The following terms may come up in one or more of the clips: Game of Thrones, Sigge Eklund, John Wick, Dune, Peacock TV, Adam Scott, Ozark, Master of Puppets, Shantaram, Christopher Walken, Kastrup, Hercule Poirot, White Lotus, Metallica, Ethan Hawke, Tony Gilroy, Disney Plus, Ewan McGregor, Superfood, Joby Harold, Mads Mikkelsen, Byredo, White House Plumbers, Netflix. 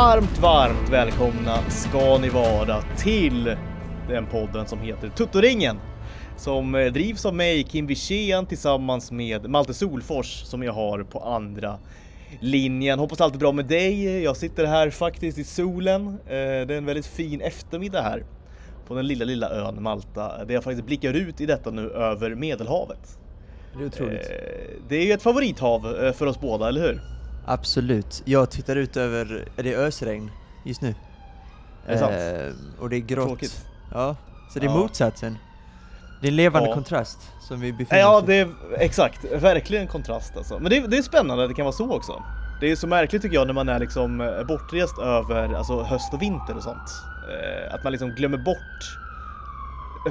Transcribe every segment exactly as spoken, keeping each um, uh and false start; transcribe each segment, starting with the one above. Varmt, varmt välkomna ska ni vara till den podden som heter Tuttoringen, som drivs av mig, Kim Wichén, tillsammans med Malte Solfors som jag har på andra linjen. Hoppas allt är bra med dig. Jag sitter här faktiskt i solen. Det är en väldigt fin eftermiddag här på den lilla, lilla ön Malta, där jag faktiskt blickar ut i detta nu över Medelhavet. Det är otroligt. Det är ju ett favorithav för oss båda, eller hur? Absolut. Jag tittar ut över, är det ösregn just nu? Är det sant? Eh, och det är grått. Tråkigt. Ja, så det är ja. motsatsen. Det är en levande ja. kontrast som vi befinner ja, oss i. Ja, det är exakt. Verkligen kontrast alltså. Men det, det är spännande att det kan vara så också. Det är så märkligt tycker jag när man är liksom bortrest över alltså, höst och vinter och sånt. Att man liksom glömmer bort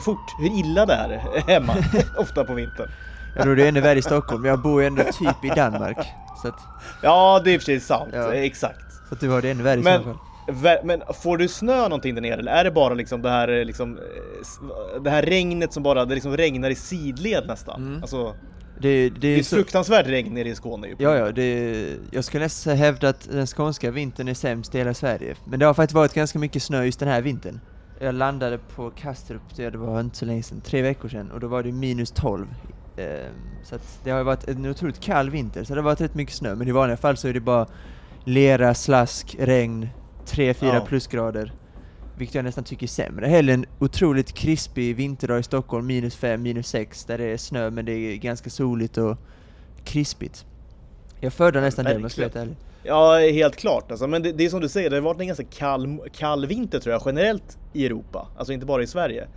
fort hur illa det är hemma, ofta på vintern. Jag tror det är ännu värre i Stockholm, jag bor ju ändå typ i Danmark. Så att... Ja, det är precis sant, ja. Exakt. Så att du har det ännu värre i Stockholm. Men får du snö någonting där nere, eller är det bara liksom det här, liksom, det här regnet som bara det liksom regnar i sidled nästan? Mm. Alltså, det, det, det är så... fruktansvärt regn nere i Skåne. Ju. Ja, ja det, jag skulle nästan hävda att den skånska vintern är sämst i hela Sverige. Men det har faktiskt varit ganska mycket snö just den här vintern. Jag landade på Kastrup, det var inte så länge sedan, tre veckor sedan, och då var det minus tolv. Så att det har varit en otroligt kall vinter, så det har varit rätt mycket snö. Men i vanliga fall så är det bara lera, slask, regn, tre fyra ja. plusgrader, vilket jag nästan tycker är sämre. Heller en otroligt krispig vinterdag i Stockholm, minus fem, minus sex, där det är snö men det är ganska soligt och krispigt. Jag föredrar nästan ja, det, man ska vara ärlig. Ja, helt klart. Alltså. Men det, det är som du säger, det har varit en ganska kall, kall vinter tror jag, generellt i Europa. Alltså inte bara i Sverige.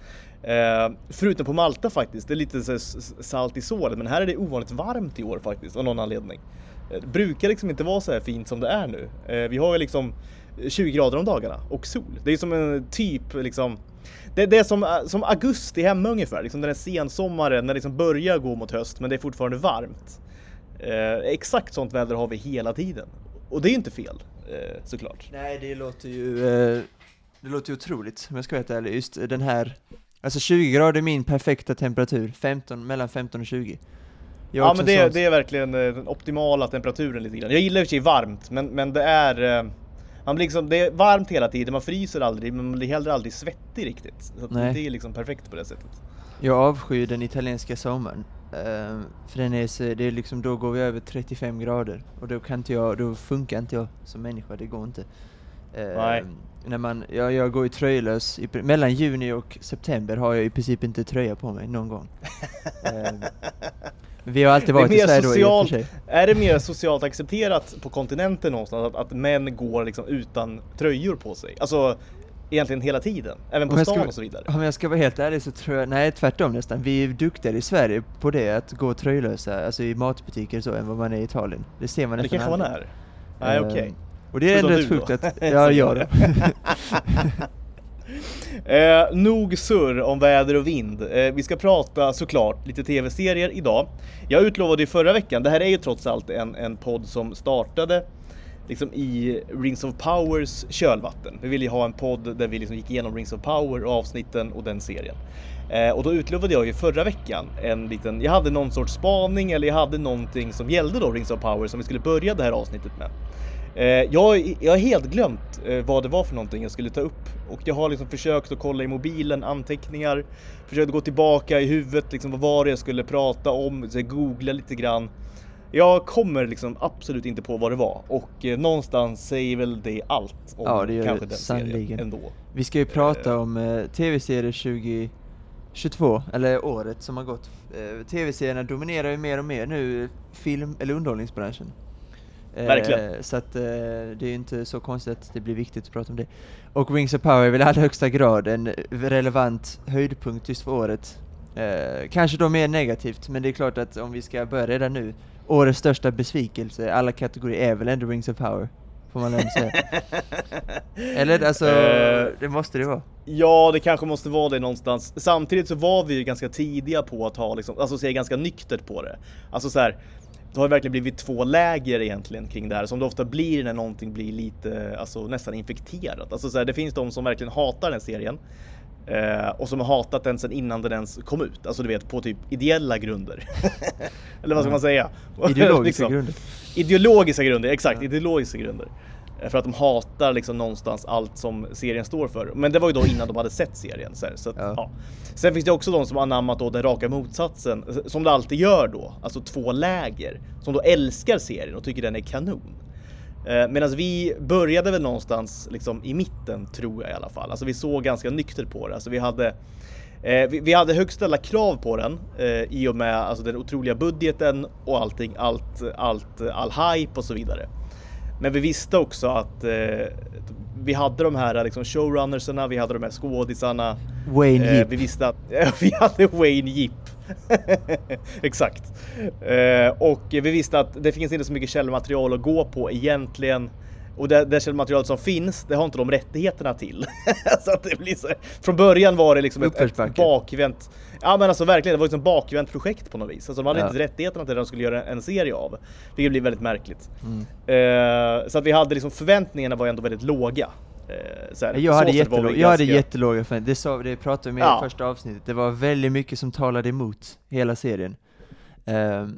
Uh, förutom på Malta faktiskt, det är lite så salt i såret, men här är det ovanligt varmt i år faktiskt, av någon anledning. Det brukar liksom inte vara så här fint som det är nu. Uh, vi har ju liksom tjugo grader om dagarna och sol. Det är som en typ liksom, det, det är som, som augusti hemma ungefär, liksom den här sensommaren när det liksom börjar gå mot höst, men det är fortfarande varmt. Uh, exakt sånt väder har vi hela tiden. Och det är ju inte fel, uh, såklart. Nej, det låter ju uh, det låter ju otroligt, men jag ska veta, just den här. Alltså tjugo grader är min perfekta temperatur, femton, mellan femton och tjugo. Jag ja men det är, det är verkligen den optimala temperaturen lite grann. Jag gillar ju sig varmt, men, men det är man blir liksom, det är varmt hela tiden, man fryser aldrig, men man blir heller aldrig svettig riktigt. Så det är liksom perfekt på det sättet. Jag avskyr den italienska sommaren. För den är, det är liksom, då går vi över trettiofem grader och då kan inte jag, då funkar inte jag som människa, det går inte. Nej. När man, jag, jag går ju tröjlös i, mellan juni och september har jag i princip inte tröja på mig någon gång. um, vi har alltid varit i Sverige socialt, då i och för sig. Är det mer socialt accepterat på kontinenten någonstans att, att män går liksom utan tröjor på sig? Alltså egentligen hela tiden, även på stan och så vidare. Om jag ska vara helt ärlig så tror jag, nej tvärtom nästan, vi är duktigare i Sverige på det att gå tröjlösa, alltså i matbutiker så, än vad man är i Italien. Det ser man nästan. Det kanske man är. Nej okej. Okay. Um, Och det är ändå rätt sjukt att jag gör det. eh, nog surr om väder och vind. Eh, vi ska prata såklart lite tv-serier idag. Jag utlovade ju förra veckan, det här är ju trots allt en, en podd som startade liksom i Rings of Powers kölvatten. Vi ville ju ha en podd där vi liksom gick igenom Rings of Power och avsnitten och den serien. Eh, och då utlovade jag ju förra veckan en liten, jag hade någon sorts spaning eller jag hade någonting som gällde då Rings of Power som vi skulle börja det här avsnittet med. Jag har helt glömt vad det var för någonting jag skulle ta upp. Och jag har liksom försökt att kolla i mobilen, anteckningar, försökt gå tillbaka i huvudet, liksom vad var det jag skulle prata om, googla lite grann. Jag kommer liksom absolut inte på vad det var. Och någonstans säger väl det allt om ja, det kanske den serien ändå. Vi ska ju prata om tv-serier tjugo tjugotvå, eller året som har gått. Tv-serierna dominerar ju mer och mer nu film- eller underhållningsbranschen. Eh, så att, eh, det är inte så konstigt att det blir viktigt att prata om det. Och Rings of Power är väl i allra högsta grad en relevant höjdpunkt just för året. eh, Kanske då mer negativt, men det är klart att om vi ska börja redan nu, årets största besvikelse, alla kategorier är väl ändå Rings of Power, får man lämna säga. Eller alltså, uh, det måste det vara. Ja, det kanske måste vara det någonstans. Samtidigt så var vi ju ganska tidiga på att ha liksom, alltså se ganska nyktert på det. Alltså så här. Det har verkligen blivit två läger egentligen kring det här, som det ofta blir när någonting blir lite, alltså nästan infekterat. Alltså så här, det finns de som verkligen hatar den serien eh, och som har hatat den sedan innan den ens kom ut. Alltså du vet, på typ ideella grunder. Eller vad ska man säga? Ideologiska liksom. grunder. Ideologiska grunder, exakt. Ja. Ideologiska grunder. För att de hatar liksom någonstans allt som serien står för. Men det var ju då innan de hade sett serien. Så, så att, ja. Ja. Sen finns det också de som anammat då den raka motsatsen. Som det alltid gör då. Alltså två läger. Som då älskar serien och tycker den är kanon. Eh, Medan vi började väl någonstans liksom i mitten, tror jag i alla fall. Alltså vi såg ganska nyktert på det. Alltså vi hade... Eh, vi, vi hade högst ställa krav på den eh, i och med alltså, den otroliga budgeten och allting, allt, allt, all hype och så vidare. Men vi visste också att eh, vi hade de här liksom, showrunnersarna, vi hade de här skådisarna. Wayne Yip. Eh, vi visste att eh, vi hade Wayne Yip. Exakt. Eh, och vi visste att det finns inte så mycket källmaterial att gå på egentligen. Och det, det källmaterialet som finns, det har inte de rättigheterna till. Så att det blir så, från början var det liksom ett, ett bakvänt... Ja men alltså verkligen, det var liksom ett bakvänt projekt på något vis. Alltså de hade ja. inte rättigheterna till det de skulle göra en serie av. Vilket blev väldigt märkligt. Mm. Uh, så att vi hade liksom, förväntningarna var ändå väldigt låga. Uh, så här, jag hade, jättelå- ganska... jag hade jättelåga förväntningar. Det, sa, det pratade vi med ja. i första avsnittet. Det var väldigt mycket som talade emot hela serien. Uh,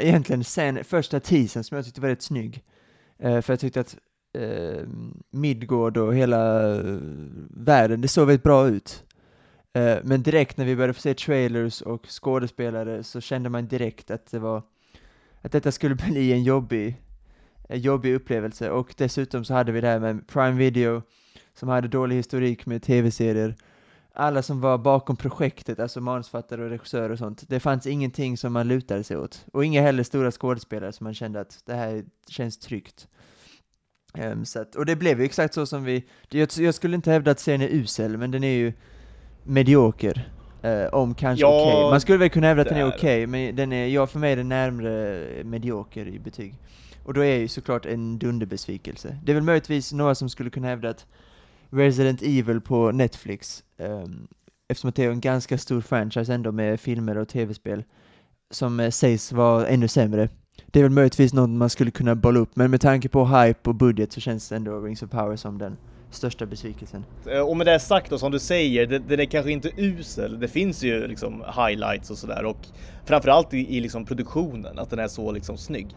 egentligen sen första teasern som jag tyckte var rätt snygg. För jag tyckte att eh, Midgård och hela eh, världen, det såg väldigt bra ut. Eh, men direkt när vi började få se trailers och skådespelare så kände man direkt att det var att detta skulle bli en jobbig, en jobbig upplevelse. Och dessutom så hade vi det här med Prime Video som hade dålig historik med tv-serier. Alla som var bakom projektet, alltså manusfattare och regissörer och sånt. Det fanns ingenting som man lutade sig åt. Och inga heller stora skådespelare som man kände att det här känns tryggt. Um, så att, och det blev ju exakt så som vi... Jag, jag skulle inte hävda att serien är usel, men den är ju medioker. Uh, om kanske ja, okej. Okay. Man skulle väl kunna hävda att den är okej, okay, men den är, ja, för mig är den närmare medioker i betyg. Och då är ju såklart en dunderbesvikelse. Det är väl möjligtvis några som skulle kunna hävda att Resident Evil på Netflix, um, eftersom att det är en ganska stor franchise ändå med filmer och tv-spel som uh, sägs vara ännu sämre. Det är väl möjligtvis något man skulle kunna bolla upp, men med tanke på hype och budget så känns ändå Rings of Power som den största besvikelsen. Och med det sagt då, som du säger, det, det är kanske inte usel. Det finns ju liksom highlights och sådär, och framförallt i, i liksom produktionen, att den är så liksom snygg.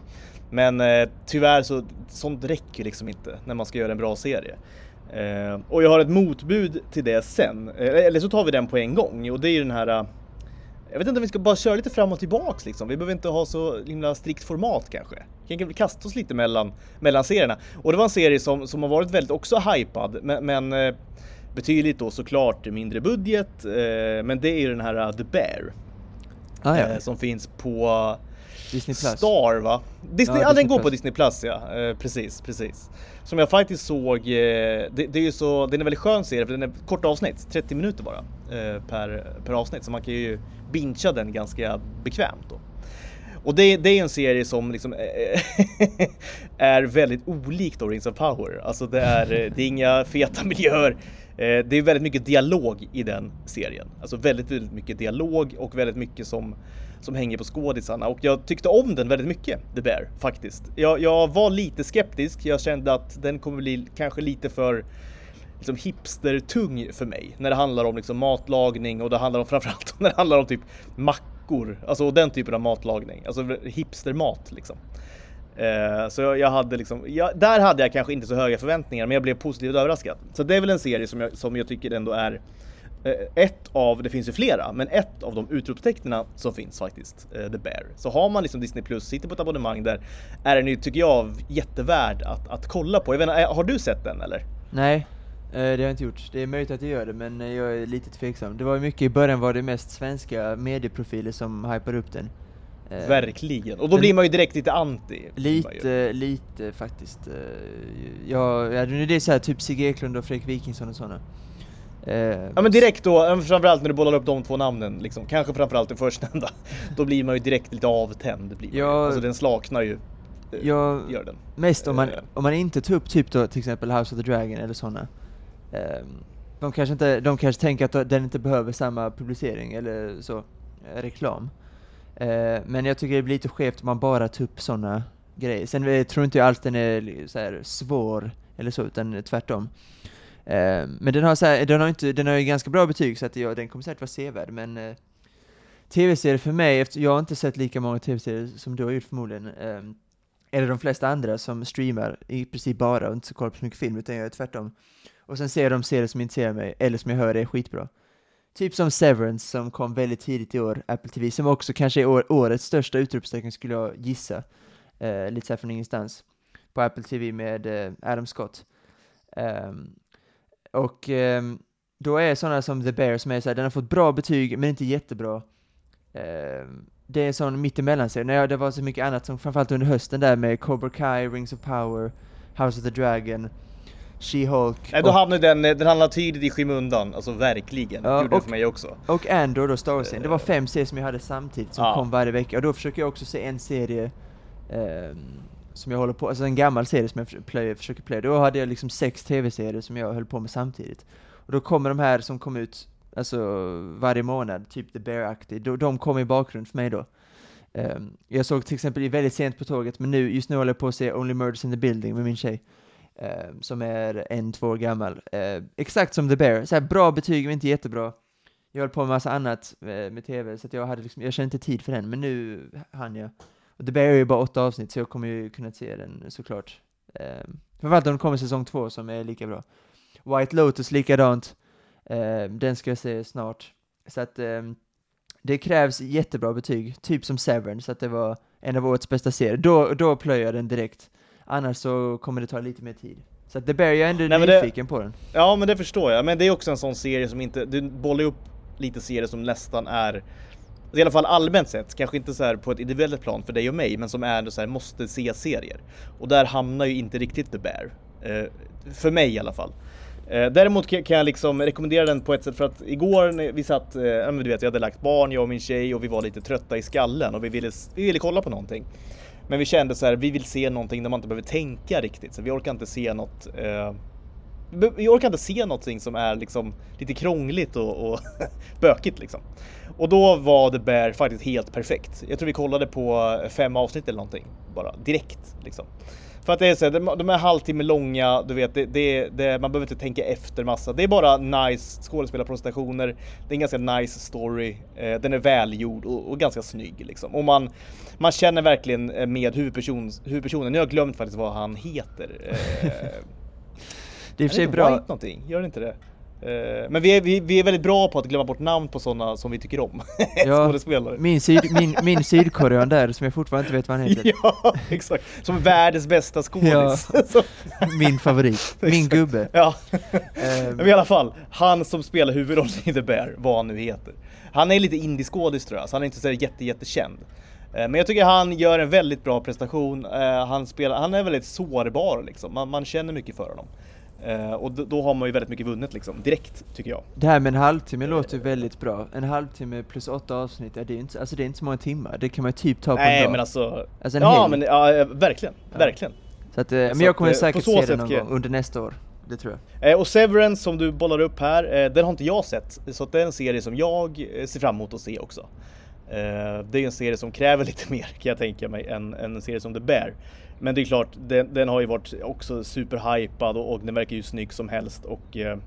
Men eh, tyvärr så sånt räcker liksom inte när man ska göra en bra serie. Uh, och jag har ett motbud till det sen, uh, eller så tar vi den på en gång. Och det är ju den här uh, jag vet inte om vi ska bara köra lite fram och tillbaks liksom. Vi behöver inte ha så himla strikt format kanske. Vi kan kasta oss lite mellan, mellan serierna. Och det var en serie som, som har varit väldigt också hypad. Men, men uh, betydligt då såklart mindre budget. uh, Men det är ju den här uh, The Bear. ah, ja. uh, Som finns på uh, Disney Plus. Star va? Disney, ja, ja, Disney den går Plus. På Disney Plus, ja. Eh, precis, precis. Som jag faktiskt såg, eh, det, det är ju så, den är väldigt skön serie, för den är kort avsnitt, trettio minuter bara eh, per, per avsnitt. Så man kan ju bincha den ganska bekvämt då. Och det, det är en serie som liksom är väldigt olikt Rings of Power. Alltså det är, det är inga feta miljöer. Det är väldigt mycket dialog i den serien. Alltså väldigt, väldigt mycket dialog och väldigt mycket som, som hänger på skådisarna. Och jag tyckte om den väldigt mycket, The Bear, faktiskt. Jag, jag var lite skeptisk. Jag kände att den kommer bli kanske lite för liksom hipstertung för mig. När det handlar om liksom matlagning, och det handlar om framförallt när det handlar om typ mackor. Alltså den typen av matlagning. Alltså hipstermat liksom. Så jag hade liksom, jag, där hade jag kanske inte så höga förväntningar, men jag blev positivt överraskad. Så det är väl en serie som jag, som jag tycker ändå är ett av, det finns ju flera, men ett av de utropstecknena som finns faktiskt, The Bear. Så har man liksom Disney Plus, sitter på ett abonnemang där, är den ju, tycker jag, jättevärd att, att kolla på. Jag vet inte, har du sett den eller? Nej, det har jag inte gjort. Det är möjligt att jag gör det, men jag är lite tveksam. Det var ju mycket, i början var det mest svenska medieprofiler som hypar upp den. Eh, Verkligen, och då blir man ju direkt lite anti. Lite, lite faktiskt. Ja, det är så här typ Sigge Eklund och Fredrik Wikingsson och sådana. eh, Ja men direkt då, framförallt när du bollar upp de två namnen liksom, kanske framförallt det förstnämnda. Då blir man ju direkt lite avtänd, blir ja, alltså den slaknar ju. eh, ja, gör den. Mest om man, eh. om man inte tar upp typ då, till exempel House of the Dragon eller sådana. eh, de, kanske inte, de kanske tänker att den inte behöver samma publicering eller så, reklam. Uh, men jag tycker det blir lite skevt om man bara tar upp sådana grejer. Sen jag tror inte jag alls den är så här svår eller så, utan tvärtom. Uh, men den har, så här, den, har inte, den har ju ganska bra betyg, så att jag, den kommer säkert vara sevärd. Men uh, tv-serier för mig, efter, jag har inte sett lika många tv-serier som du har gjort förmodligen. Uh, eller de flesta andra som streamar i princip bara och inte så kollar på så mycket film, utan jag är tvärtom. Och sen ser de serier som intresserar mig eller som jag hör är skitbra. Typ som Severance som kom väldigt tidigt i år, Apple T V, som också kanske är år, årets största utropstecken skulle jag gissa. Eh, lite så här från ingenstans. På Apple T V med eh, Adam Scott. Um, och um, då är sådana som The Bear som är så här, den har fått bra betyg men inte jättebra. Um, det är en sån mittemellanserie. Nej, det var så mycket annat som framförallt under hösten där med Cobra Kai, Rings of Power, House of the Dragon, She-Hulk. Nej, då hamnade den, den hamnade tidigt i skymundan, alltså verkligen. Ja, gjorde och, det för mig också. Och Andor då, Star Wars. Uh, det var fem serier som jag hade samtidigt som ja. kom varje vecka. Och då försöker jag också se en serie um, som jag håller på, alltså en gammal serie som jag play, försöker playa. Då hade jag liksom sex tv-serier som jag höll på med samtidigt. Och då kommer de här som kom ut alltså varje månad, typ The Bear-aktig. De, de kom i bakgrund för mig då. Um, jag såg till exempel i väldigt sent på tåget, men nu, just nu håller jag på att se Only Murders in the Building med min tjej. Um, som är en, två år gammal. Uh, exakt som The Bear. Så här, bra betyg, men inte jättebra. Jag höll på med massa annat uh, med tv, så att jag, hade liksom, jag kände inte tid för den. Men nu hann jag. Och The Bear är ju bara åtta avsnitt, så jag kommer ju kunna se den såklart. Um, framförallt om det kommer säsong två som är lika bra. White Lotus likadant. Um, den ska jag se snart. Så att um, det krävs jättebra betyg. Typ som Severn, så att det var en av årets bästa serier. Då, då plöjer jag den direkt. Annars så kommer det ta lite mer tid. Så att The Bear, jag är ändå Nej, nyfiken det, på den. Ja, men det förstår jag. Men det är också en sån serie som inte... Du bollar upp lite serier som nästan är... I alla fall allmänt sett, kanske inte så här på ett individuellt plan för dig och mig, men som är så här måste se serier. Och där hamnar ju inte riktigt The Bear. Eh, för mig i alla fall. Eh, däremot kan jag liksom rekommendera den på ett sätt, för att igår när vi satt, eh, du vet, jag hade lagt barn, jag och min tjej, och vi var lite trötta i skallen och vi ville, vi ville kolla på någonting. Men vi kände så här, vi vill se någonting där man inte behöver tänka riktigt. Så vi orkar inte se något... Eh, vi orkar inte se någonting som är liksom lite krångligt och, och bökigt liksom. Och då var The Bear faktiskt helt perfekt. Jag tror vi kollade på fem avsnitt eller någonting. Bara direkt liksom. För att det är så här, de, de är halvtimme långa, du vet, det, det, det, man behöver inte tänka efter massa. Det är bara nice skådespelarprestationer. Det är en ganska nice story. Eh, den är välgjord och, och ganska snygg liksom. Och man, man känner verkligen med huvudperson, huvudpersonen. Nu har jag glömt faktiskt vad han heter. Eh, Det är för sig bra. Någonting. Gör inte det. Uh, men vi är, vi, vi är väldigt bra på att glömma bort namn på sådana som vi tycker om. Ja, skådespelare. Min, syd, min, min sydkorean där som jag fortfarande inte vet vad han heter. Ja, exakt. Som världens bästa skådis. Ja. Min favorit. Min gubbe. Ja. um. Men i alla fall, han som spelar huvudrollen i The Bear, vad han nu heter. Han är lite indieskådis tror jag, så han är inte så jätte, jättekänd. Men jag tycker han gör en väldigt bra prestation. Han, spelar, han är väldigt sårbar liksom. Man, man känner mycket för honom. Uh, och då, då har man ju väldigt mycket vunnet liksom, direkt tycker jag. Det här med en halvtimme uh, låter ju väldigt bra. En halvtimme plus åtta avsnitt, är det, inte, alltså det är inte så många timmar. Det kan man ju typ ta på nej, en dag. Men alltså, alltså en ja, hel... men, ja, verkligen, ja. verkligen. Så att, men så jag kommer att, säkert se den någon gång under nästa år, det tror jag. Uh, och Severance som du bollar upp här, uh, den har inte jag sett. Så att det är en serie som jag ser fram emot att se också. Uh, det är en serie som kräver lite mer, kan jag tänka mig, än, än en serie som The Bear. Men det är klart, den, den har ju varit också superhypad och, och den verkar ju snygg som helst. Och eh,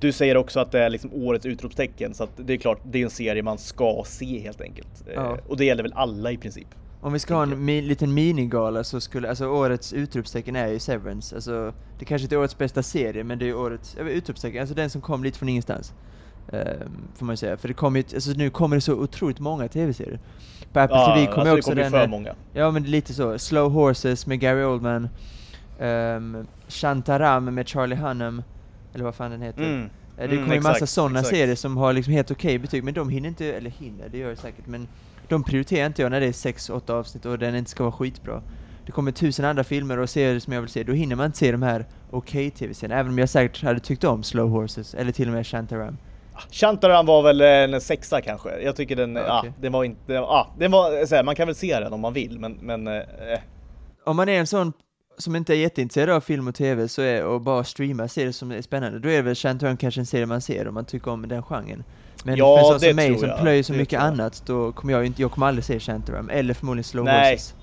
du säger också att det är liksom årets utropstecken, så att det är klart, det är en serie man ska se helt enkelt. Ja. Eh, och det gäller väl alla i princip. Om vi ska ha en mi- liten minigala så skulle, alltså årets utropstecken är ju Severance. Alltså, det kanske inte är årets bästa serie, men det är årets äh, utropstecken, alltså den som kom lite från ingenstans. Um, får man säga, för det kommer ju, alltså nu kommer det så otroligt många tv-serier på Apple ja, T V, kommer alltså också kommer den många. Ja, men lite så, Slow Horses med Gary Oldman, um, Shantaram med Charlie Hunnam, eller vad fan den heter. Mm, uh, det mm, kommer ju massa sådana serier som har liksom helt okej okay betyg, men de hinner inte, eller hinner, det gör det säkert, men de prioriterar inte jag när det är sex åtta avsnitt och den inte ska vara skitbra. Det kommer tusen andra filmer och serier som jag vill se, då hinner man inte se de här okej okay tv-serierna, även om jag säkert hade tyckt om Slow Horses eller till och med Shantaram. Shantaram var väl en sexa kanske. Jag tycker den, okay. ah, den var inte, ah, den var, såhär, man kan väl se den om man vill, men, men eh. Om man är en sån som inte är jätteintresserad av film och tv så är, och bara streama serier som är spännande, då är väl Shantaram kanske en serie man ser om man tycker om den genren. Men ja, för en sån som mig som plöjer så det mycket annat, då kommer jag inte, jag kommer aldrig se Shantaram eller förmodligen Slow Horses.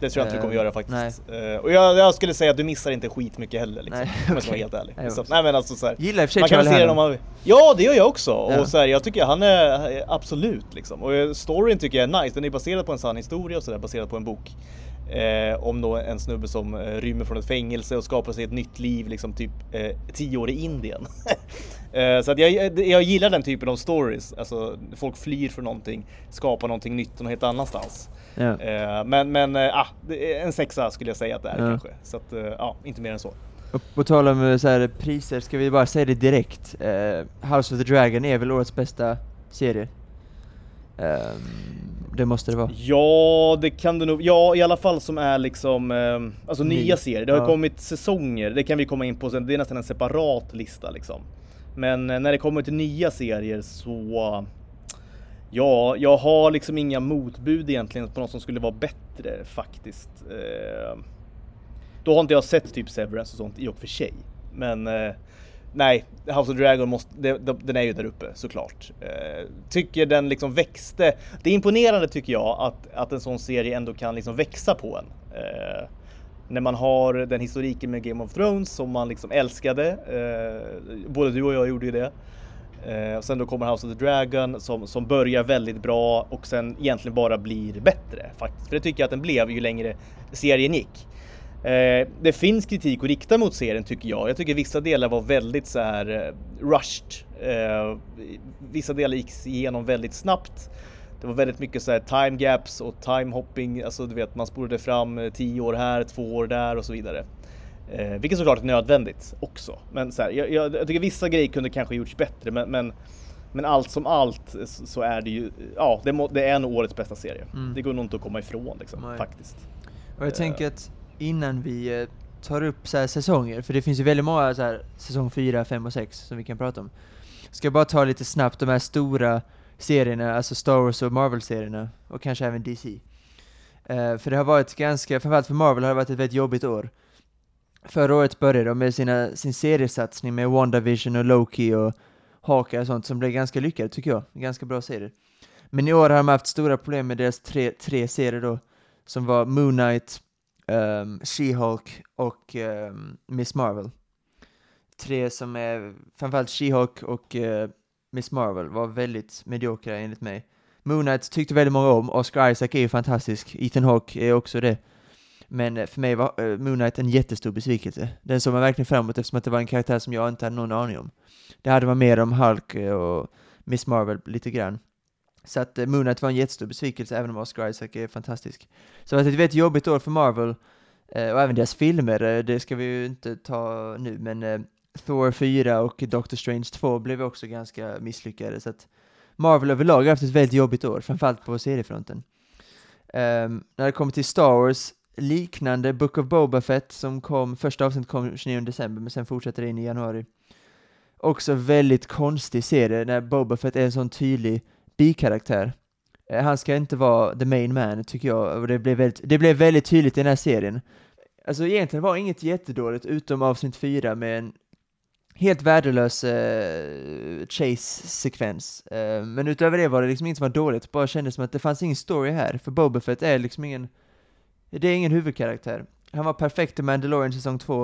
Det tror jag inte du kommer göra faktiskt. Uh, och jag, jag skulle säga att du missar inte skit mycket heller liksom. Nej, okay. Om jag ska vara helt ärlig. Nej, så, nej men alltså så här, gillar man kan se om man, ja, det gör jag också. Ja. Och så här, jag tycker han är absolut liksom. Och storyn tycker jag är nice. Den är baserad på en sann historia och så där, baserad på en bok. Eh, om då en snubbe som eh, rymmer från ett fängelse och skapar sig ett nytt liv, liksom typ eh, tio år i Indien. eh, så att jag, jag gillar den typen av stories. Alltså folk flyr från någonting, skapar någonting nytt någon helt annanstans. Ja. Eh, men men eh, ah, en sexa skulle jag säga att det är, ja, kanske. Så att, eh, ja, inte mer än så. Och på tal om så här, priser, ska vi bara säga det direkt. Eh, House of the Dragon är väl årets bästa serie. Um, det måste det vara. Ja, det kan det nog. Ja, i alla fall som är liksom eh, alltså Ny. nya serier. Det har ja. kommit säsonger. Det kan vi komma in på sen. Det är nästan en separat lista liksom. Men eh, när det kommer till nya serier så ja, jag har liksom inga motbud egentligen på något som skulle vara bättre faktiskt. Eh, då har inte jag sett typ Severance och sånt i och för sig. Men eh, nej, House of Dragon måste, det, det, den är ju där uppe såklart. Eh, tycker den liksom växte. Det är imponerande tycker jag att, att en sån serie ändå kan liksom växa på en. Eh, när man har den historiken med Game of Thrones som man liksom älskade. Eh, både du och jag gjorde ju det. Eh, och sen då kommer House of the Dragon som, som börjar väldigt bra och sen egentligen bara blir bättre faktiskt. För det tycker jag att den blev ju längre serien gick. Eh, det finns kritik att rikta mot serien tycker jag. Jag tycker vissa delar var väldigt så här eh, rushed. Eh, vissa delar gick igenom väldigt snabbt. Det var väldigt mycket så här time gaps och time hopping. Alltså du vet, man spolade fram tio år här, två år där och så vidare. Eh, vilket såklart är nödvändigt också. Men så här, jag, jag, jag tycker vissa grejer kunde kanske gjorts bättre. Men, men, men allt som allt så är det ju, ja, det, må, det är en årets bästa serie. Mm. Det går nog inte att komma ifrån liksom, Nej. faktiskt. Och jag tänker att innan vi tar upp så här säsonger, för det finns ju väldigt många så här, säsong fyra, fem och sex som vi kan prata om. Ska jag bara ta lite snabbt de här stora serierna, alltså Star Wars och Marvel-serierna och kanske även D C. Uh, för det har varit ganska, framförallt för Marvel har det varit ett väldigt jobbigt år. Förra året började de med sina, sin seriesatsning med WandaVision och Loki och Hawkeye och sånt som blev ganska lyckade tycker jag. Ganska bra serier. Men i år har de haft stora problem med deras tre, tre serier då, som var Moon Knight, Um, She-Hulk och um, Miss Marvel. Tre som är, framförallt She-Hulk och uh, Miss Marvel var väldigt mediokra enligt mig. Moon Knight tyckte väldigt många om. Oscar Isaac är ju fantastisk. Ethan Hawke är också det. Men för mig var uh, Moon Knight en jättestor besvikelse. Den såg man verkligen framåt eftersom att det var en karaktär som jag inte hade någon aning om. Det hade man mer om Hulk och Miss Marvel lite grann. Så att Moon Knight var en jättestor besvikelse, även om Oscar Isaac är fantastisk. Så att det var ett jobbigt år för Marvel. Eh, och även deras filmer, eh, det ska vi ju inte ta nu. Men eh, Thor fyra och Doctor Strange två blev också ganska misslyckade. Så att Marvel överlag har haft ett väldigt jobbigt år, framförallt på seriefronten. Eh, när det kommer till Star Wars, liknande Book of Boba Fett som kom, första avsnittet kom tjugonionde december, men sen fortsätter det in i januari. Också väldigt konstig serie när Boba Fett är en sån tydlig bikaraktär. Han ska inte vara the main man tycker jag, och det blev väldigt, det blev väldigt tydligt i den här serien. Alltså egentligen var inget jättedåligt utom avsnitt fyra med en helt värdelös eh, chase-sekvens. Eh, men utöver det var det liksom inte som var dåligt, bara kändes som att det fanns ingen story här, för Boba Fett är liksom ingen, det är ingen huvudkaraktär. Han var perfekt i Mandalorian säsong två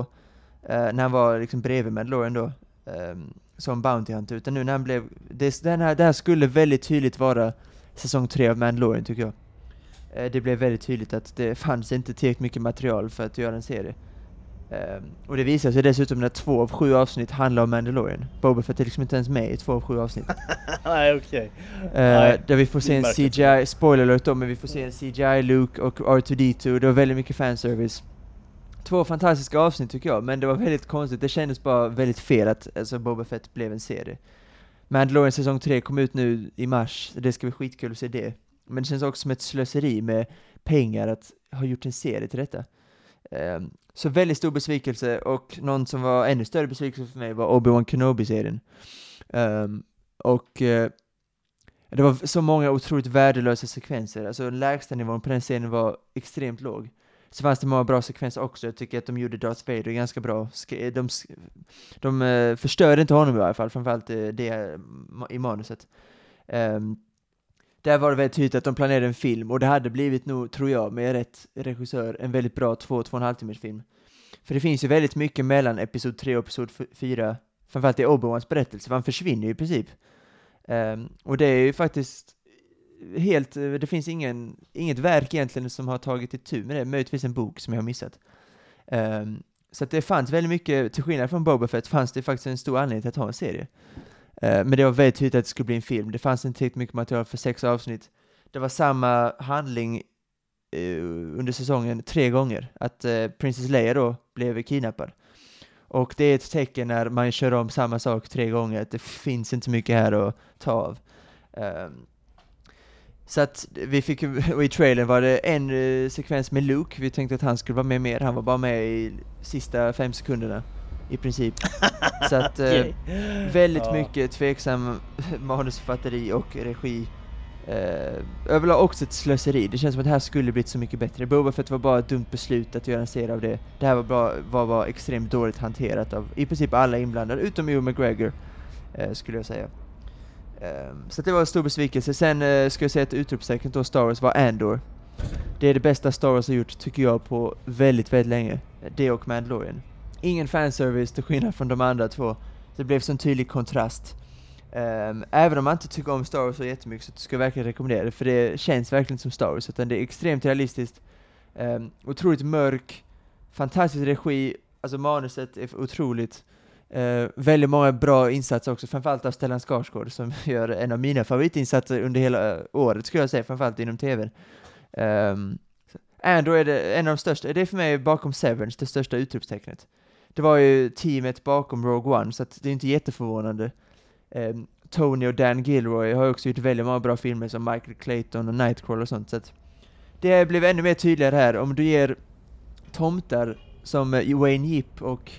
eh, när han var liksom bredvid Mandalorian då. Um, som Bounty Hunter, utan nu när han blev det, den här, det här skulle väldigt tydligt vara säsong tre av Mandalorian tycker jag. Uh, det blev väldigt tydligt att det fanns inte tillräckligt mycket material för att göra en serie. Um, och det visar sig dessutom när två av sju avsnitt handlar om Mandalorian. Boba Fett är liksom inte ens med i två av sju avsnitt. Nej, okej. Okay. Uh, där vi får se en C G I, spoiler alert då, men vi får se en C G I Luke och R two D two, det var väldigt mycket fanservice. Två fantastiska avsnitt tycker jag, men det var väldigt konstigt. Det kändes bara väldigt fel att alltså, Boba Fett blev en serie. Mandalorian säsong tre kom ut nu i mars. Det ska bli skitkul att se det. Men det känns också som ett slöseri med pengar att ha gjort en serie till detta. Um, så väldigt stor besvikelse, och någon som var ännu större besvikelse för mig var Obi-Wan Kenobi-serien. Um, och uh, det var så många otroligt värdelösa sekvenser. Alltså lägsta nivån på den serien var extremt låg. Så fanns det många bra sekvenser också. Jag tycker att de gjorde Darth Vader ganska bra. De, de uh, förstörde inte honom i alla fall. Framförallt det, det i manuset. Um, där var det väldigt tydligt att de planerade en film. Och det hade blivit nog, tror jag, med rätt regissör, en väldigt bra två, två och en halv timmars film. För det finns ju väldigt mycket mellan episod tre och episod fyra. Framförallt i Obi-Wans berättelse. Han försvinner ju i princip. Um, och det är ju faktiskt helt, det finns ingen, inget verk egentligen som har tagit itu med det, möjligtvis en bok som jag har missat. Um, så att det fanns väldigt mycket, till skillnad från Boba Fett fanns det faktiskt en stor anledning att ha en serie. Uh, men det var väldigt tydligt att det skulle bli en film. Det fanns inte tillräckligt mycket material för sex avsnitt. Det var samma handling uh, under säsongen tre gånger. Att uh, Princess Leia då blev kidnappad. Och det är ett tecken när man kör om samma sak tre gånger, att det finns inte mycket här att ta av. Um, så att vi fick, och i trailern var det en uh, sekvens med Luke. Vi tänkte att han skulle vara med mer. Han var bara med i sista fem sekunderna i princip. Så att uh, okay. väldigt ja. mycket tveksam manusförfatteri och regi. Uh, överlag också ett slöseri. Det känns som att det här skulle blivit så mycket bättre. Boba Fett var bara ett dumt beslut att göra en serie av det. Det här var, bra, var, var extremt dåligt hanterat av i princip alla inblandade, utom Ewan McGregor uh, skulle jag säga. Um, så det var en stor besvikelse. Sen uh, ska jag säga att utropstecken då Star Wars var Andor. Det är det bästa Star Wars har gjort, tycker jag, på väldigt, väldigt länge. Det och Mandalorian. Ingen fanservice till skillnad från de andra två. Det blev så en tydlig kontrast. Um, även om man inte tycker om Star Wars så jättemycket, så ska jag verkligen rekommendera det, för det känns verkligen som Star Wars, utan det är extremt realistiskt, um, otroligt mörk, fantastisk regi, alltså manuset är otroligt, uh, väldigt många bra insatser också, framförallt av Stellan Skarsgård som gör en av mina favoritinsatser under hela året skulle jag säga, framförallt inom tv. um, Andor är det en av de största, det är för mig bakom Severance det största utropstecknet. Det var ju teamet bakom Rogue One, så att det är inte jätteförvånande. Um, Tony och Dan Gilroy har också gjort väldigt många bra filmer som Michael Clayton och Nightcrawler och sånt, så att det blev ännu mer tydligare här. Om du ger tomtar som uh, Wayne Yip och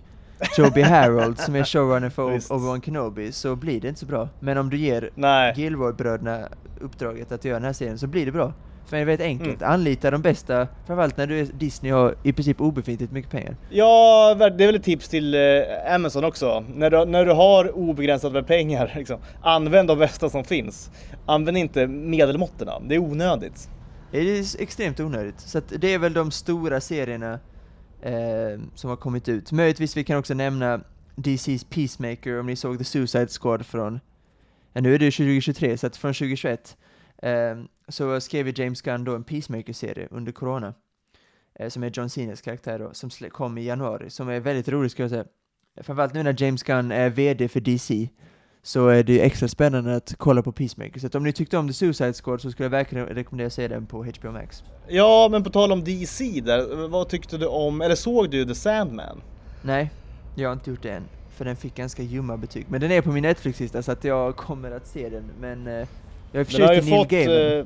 Joby Harold som är showrunner för Obi-Wan Kenobi, så blir det inte så bra. Men om du ger Nej. Gilroy-bröderna uppdraget att göra den här serien, så blir det bra. För det är väldigt enkelt. Mm. Anlita de bästa, framförallt när du är Disney har i princip obefintligt mycket pengar. Ja, det är väl ett tips till eh, Amazon också. När du, när du har obegränsat med pengar, liksom, använd de bästa som finns. Använd inte medelmåtterna. Det är onödigt. Det är extremt onödigt. Så att det är väl de stora serierna eh, som har kommit ut. Möjligtvis vi kan också nämna D C's Peacemaker, om ni såg The Suicide Squad från... Ja, nu är det tjugo tjugotre, så att från tjugo tjugoett... Um, så skrev ju James Gunn då en Peacemaker-serie under corona, uh, som är John Cenas karaktär då, som sl- kom i januari, som är väldigt rolig ska jag säga. Framförallt nu när James Gunn är vd för D C, så är det ju extra spännande att kolla på Peacemaker. Så att om ni tyckte om The Suicide Squad, så skulle jag verkligen rekommendera att se den på H B O Max. Ja, men på tal om D C där, vad tyckte du om, eller såg du The Sandman? Nej, jag har inte gjort det än, för den fick ganska ljumma betyg, men den är på min Netflix-lista, så att jag kommer att se den. Men... Uh, Jag den har ju fått, eh,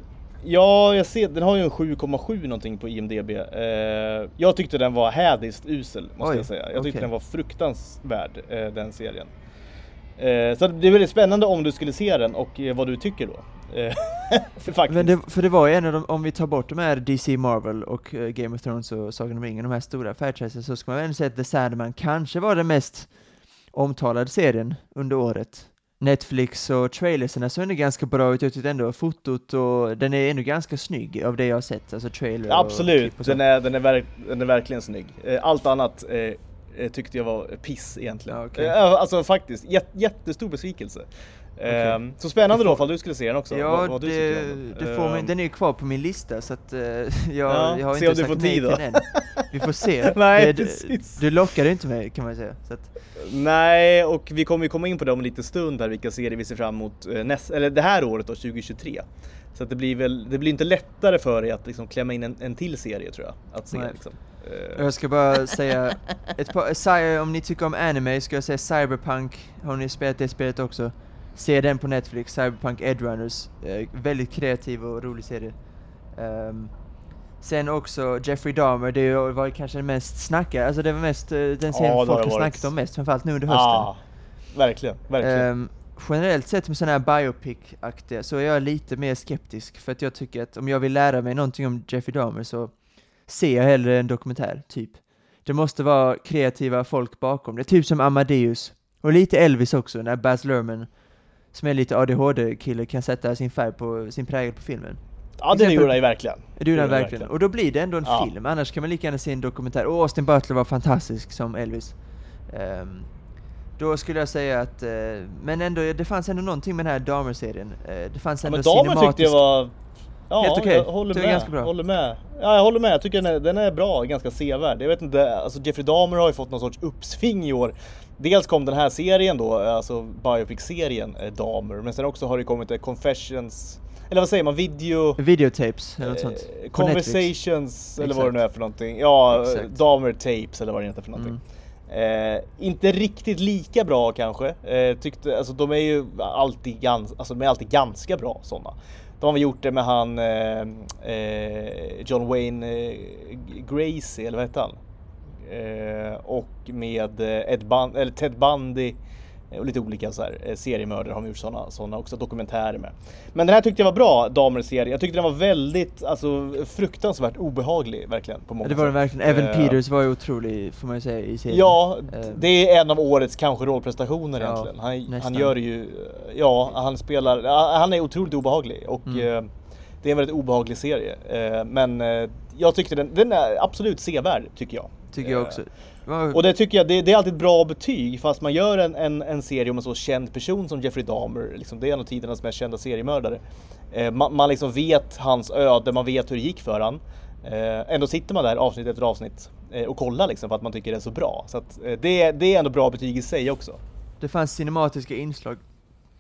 ja, jag ser, den har ju en sju komma sju någonting på I M D B. Eh, jag tyckte den var hädiskt usel, måste Oj, jag säga. Jag okay. tyckte den var fruktansvärd, eh, den serien. Eh, så det är väldigt spännande om du skulle se den och eh, vad du tycker då. Eh, faktiskt. Men det, för det var ju en av de, om vi tar bort de här D C, Marvel och eh, Game of Thrones och Sagan om ringen, de här stora franchises, så ska man väl säga att The Sandman kanske var den mest omtalade serien under året. Netflix och trailerserna så är det ganska bra ut ut ändå, fotot, och den är ändå ganska snygg av det jag har sett, alltså trailer. Absolut, och och den, är, den, är verk, den är verkligen snygg. Allt annat eh, tyckte jag var piss egentligen. Ah, okay. Alltså faktiskt, jät, jättestor besvikelse. Okay. Um, så spännande får, då ifall du skulle se den också. Ja, vad, vad det, du det får mig, um, den är ju kvar på min lista, så att uh, jag, ja, jag har inte sagt nej till den. Vi får se. Nej, det, du, du lockar inte mig kan man säga. Så att... Nej, och vi kommer ju komma in på dem lite stund här, vilka serier vi ser fram emot uh, näst, eller det här året då, tjugo tjugotre. Så att det blir väl, det blir inte lättare för dig att liksom klämma in en, en till serie tror jag att se. Nej. Liksom. Uh. Jag ska bara säga ett par, om ni tycker om anime, ska jag säga Cyberpunk. Har ni spelat det spelet också? Se den på Netflix, Cyberpunk Edgerunners. Eh, väldigt kreativ och rolig serie. Um, sen också Jeffrey Dahmer, det var kanske den mest snackade. Alltså det var mest, eh, den serien ja, folk har snackat om mest, framförallt nu under hösten. Ja, verkligen, verkligen. Um, generellt sett med sådana här biopic-aktiga så är jag lite mer skeptisk. För att jag tycker att om jag vill lära mig någonting om Jeffrey Dahmer, så ser jag hellre en dokumentär, typ. Det måste vara kreativa folk bakom det. Typ som Amadeus. Och lite Elvis också, när Baz Luhrmann, som är lite A D H D-kille, kan sätta sin färg på sin prägel på filmen. Ja, det gjorde han verkligen. Det gjorde han verkligen. Och då blir det ändå en ja. film. Annars kan man lika gärna se en dokumentär. Och Austin Butler var fantastisk som Elvis. Um, Då skulle jag säga att, eh, men ändå, det fanns ändå någonting med den här Dahmer-serien. Eh, det fanns ändå cinematiskt. Ja, men Dahmer tyckte jag var... Ja, helt okej. Jag håller med. Ganska bra. Håller med. Ja, jag håller med. Jag tycker den är, den är bra, ganska sevärd. Jag vet inte, alltså Jeffrey Dahmer har ju fått någon sorts uppsving i år. Dels kom den här serien då, alltså biopic-serien eh, Dahmer, men sen också har det kommit eh, Confessions, eller vad säger man, video... Videotapes, eller något sånt. Eh, Conversations, eller vad det nu är för någonting. Ja, exakt. Dahmer Tapes, eller vad det är för någonting. Mm. Eh, inte riktigt lika bra kanske. Eh, tyckte, alltså de är ju alltid, gans, alltså, de är alltid ganska bra sådana. De har gjort det med han eh, eh, John Wayne eh, Gracie, eller vad heter han? Eh, och med Ed Bun- eller Ted Bundy och lite olika så här, seriemördare har de gjort sådana, sådana också, dokumentärer med. Men den här tyckte jag var bra, Dahmer-serien. Jag tyckte den var väldigt, alltså fruktansvärt obehaglig, verkligen, på många sätt. Det var den verkligen. Evan uh, Peters var ju otrolig, får man ju säga, i serien. Ja, det är en av årets kanske rollprestationer, ja, egentligen. Han, han gör ju, ja, han spelar, han är otroligt obehaglig och mm. uh, det är en väldigt obehaglig serie. Uh, men uh, jag tyckte den, den är absolut sevärd, tycker jag. Tycker jag också. Och det tycker jag, det, det är alltid ett bra betyg, fast man gör en, en, en serie om en så känd person som Jeffrey Dahmer, liksom, det är en av tidernas mest kända seriemördare. Eh, man, man liksom vet hans öde, man vet hur det gick för han. Eh, ändå sitter man där avsnitt efter avsnitt eh, och kollar liksom, för att man tycker det är så bra. Så att, eh, det, det är ändå bra betyg i sig också. Det fanns cinematiska inslag,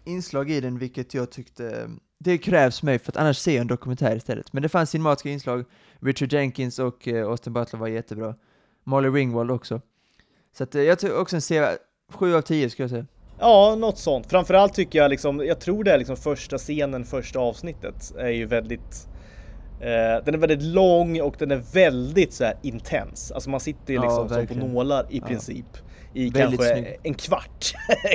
inslag i den, vilket jag tyckte... Det krävs mig för att annars se en dokumentär istället. Men det fanns cinematiska inslag. Richard Jenkins och eh, Austin Butler var jättebra. Molly Ringwald också. Så att, jag tycker också en serie, sju av tio skulle jag säga. Ja, något sånt. Framförallt tycker jag liksom, jag tror det är liksom första scenen, första avsnittet är ju väldigt, eh, den är väldigt lång och den är väldigt så här intens. Alltså man sitter ju liksom, ja, så på nålar i princip. Ja. I väldigt kanske snygg. En kvart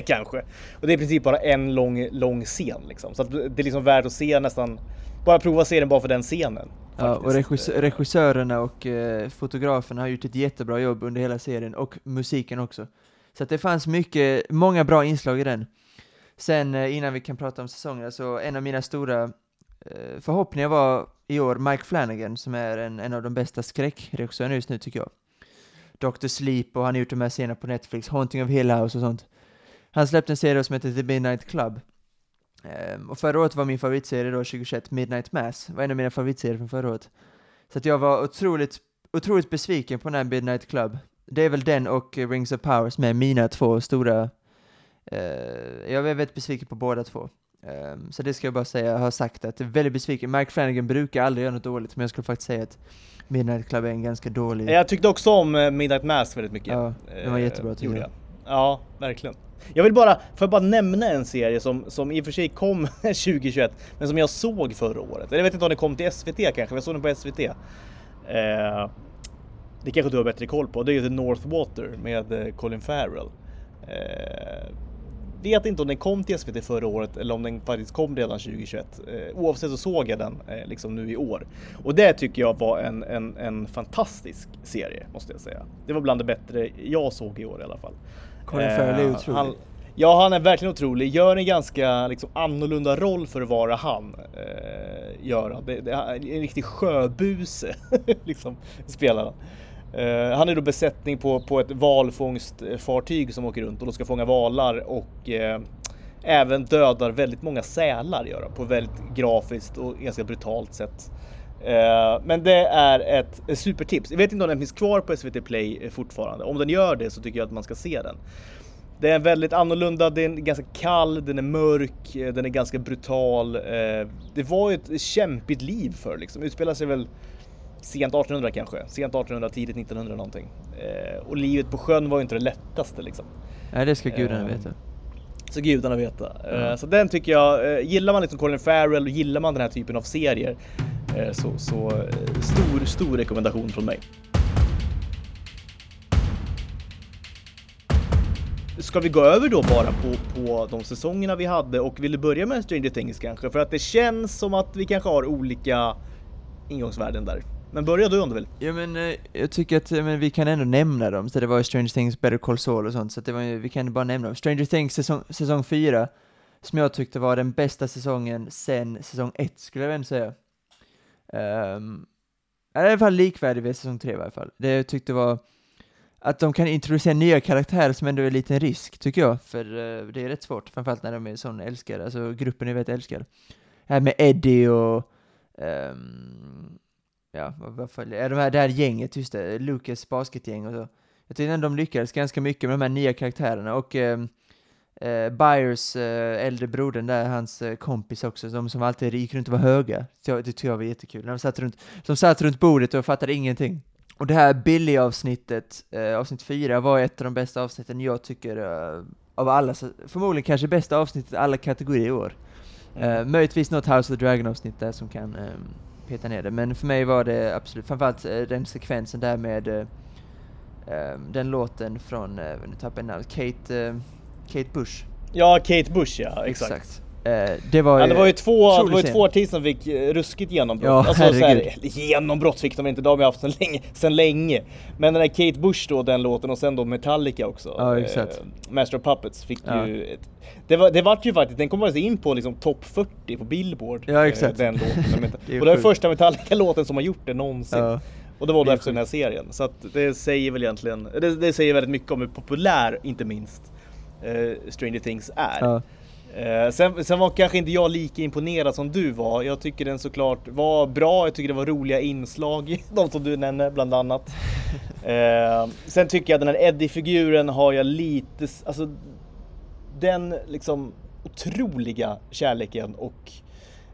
kanske. Och det är i princip bara en lång, lång scen liksom. Så att det är liksom värt att se nästan, bara prova serien bara för den scenen. Ja, och regissör, regissörerna och eh, fotograferna har gjort ett jättebra jobb under hela serien, och musiken också. Så att det fanns mycket, många bra inslag i den. Sen eh, innan vi kan prata om säsongerna, så en av mina stora eh, förhoppningar var i år Mike Flanagan, som är en, en av de bästa skräckregissörerna just nu tycker jag. doktor Sleep, och han har gjort de här scenerna på Netflix, Haunting of Hill House och sånt. Han släppte en serie som heter The Midnight Club. Um, och förra året var min favoritserie då, tjugohundratjugoett, Midnight Mass. Det var en av mina favoritserier från förra året. Så att jag var otroligt, otroligt besviken på den här Midnight Club. Det är väl den och Rings of Power som är mina två stora... Uh, jag är väldigt besviken på båda två. Um, så det ska jag bara säga, jag har sagt att jag är väldigt besviken. Mike Flanagan brukar aldrig göra något dåligt, men jag skulle faktiskt säga att Midnight Club är en ganska dålig... Jag tyckte också om Midnight Mass väldigt mycket. Ja, det var jättebra tycker jag. Ja, verkligen. Jag vill bara, för bara nämna en serie som, som i och för sig kom tjugohundratjugoett, men som jag såg förra året. Jag vet inte om den kom till S V T kanske, men jag såg den på S V T. Eh, det kanske du har bättre koll på. Det är ju The North Water med Colin Farrell. Eh, vet inte om den kom till S V T förra året eller om den faktiskt kom redan tjugohundratjugoett. Eh, oavsett så såg jag den eh, liksom nu i år. Och det tycker jag var en, en, en fantastisk serie, måste jag säga. Det var bland det bättre jag såg i år i alla fall. Colin Farrell är otrolig. Han, ja, han är verkligen otrolig. Gör en ganska liksom annorlunda roll för att vara han. Eh, gör det, det, en riktig sjöbuse liksom, spelar han. Eh, han är då besättning på, på ett valfångstfartyg som åker runt och då ska fånga valar och eh, även dödar väldigt många sälar gör han, på väldigt grafiskt och ganska brutalt sätt. Uh, men det är ett, ett supertips. Jag vet inte om den finns kvar på S V T Play fortfarande. Om den gör det så tycker jag att man ska se den. Det är en väldigt annorlunda, den är ganska kall, den är mörk, den är ganska brutal. Uh, det var ju ett kämpigt liv för liksom. Utspelar sig väl sent artonhundra kanske. Sent artonhundra, tidigt nittonhundra någonting. Uh, och livet på sjön var ju inte det lättaste liksom. Nej, det ska gudarna uh, veta. Så gudarna veta. Mm. Uh, så den tycker jag, uh, gillar man liksom Colin Farrell och gillar man den här typen av serier, Så, så stor, stor rekommendation från mig. Ska vi gå över då bara på, på de säsongerna vi hade, och vill du börja med Stranger Things kanske? För att det känns som att vi kanske har olika ingångsvärden där. Men börja du om du vill. Ja, men jag tycker att men vi kan ändå nämna dem. Så det var Stranger Things, Better Call Saul och sånt. Så det var, vi kan bara nämna dem. Stranger Things säsong, säsong fyra, som jag tyckte var den bästa säsongen sen säsong ett skulle jag väl säga. Um, i alla fall likvärdig vid säsong tre i alla fall. Det jag tyckte var att de kan introducera nya karaktärer som ändå är en liten risk, tycker jag. För uh, det är rätt svårt, framförallt när de är sån älskade. Alltså gruppen är väldigt älskad. Här med Eddie och... Um, ja, varför... Ja, de här, det här gänget, just det. Lucas basketgäng och så. Jag tycker ändå de lyckades ganska mycket med de här nya karaktärerna. Och um, uh, Byers uh, äldre brodern där, hans uh, kompis också. De som alltid gick runt och var höga. Så, det tycker jag var jättekul. De satt runt, som satt runt bordet och fattade ingenting. Och det här Billy-avsnittet, eh, avsnitt fyra, var ett av de bästa avsnitten jag tycker eh, av alla, förmodligen kanske bästa avsnittet i alla kategorier i år. Mm. Eh, möjligtvis något House of the Dragon-avsnitt där som kan eh, peta ner det. Men för mig var det absolut, framförallt eh, den sekvensen där med eh, eh, den låten från, eh, nu tappar jag namn, Kate, eh, Kate Bush. Ja, Kate Bush, ja, exakt. exakt. Eh, det var ju, ja, det var ju två, det var ju två artister som fick ruskigt genombrott. Ja, alltså, så här, genombrott fick de inte, de har haft sedan länge, sedan länge. Men den där Kate Bush då, den låten, och sen då Metallica också. Ja, exakt. Eh, Master of Puppets fick ja. ju ett, det var det var ju faktiskt, den kom bara in på liksom topp fyrtio på Billboard. Ja, exakt. Eh, den låten. det och det är första Metallica låten som har gjort det någonsin. Ja. Och det var då efter den här serien. Så att det säger väl egentligen det, det säger väldigt mycket om hur populär inte minst eh, Stranger Things är. Ja. Uh, sen, sen var kanske inte jag lika imponerad som du var. Jag tycker den såklart var bra. Jag tycker det var roliga inslag, de som du nämnde bland annat. uh, Sen tycker jag den här Eddie-figuren har jag lite, alltså den liksom otroliga kärleken och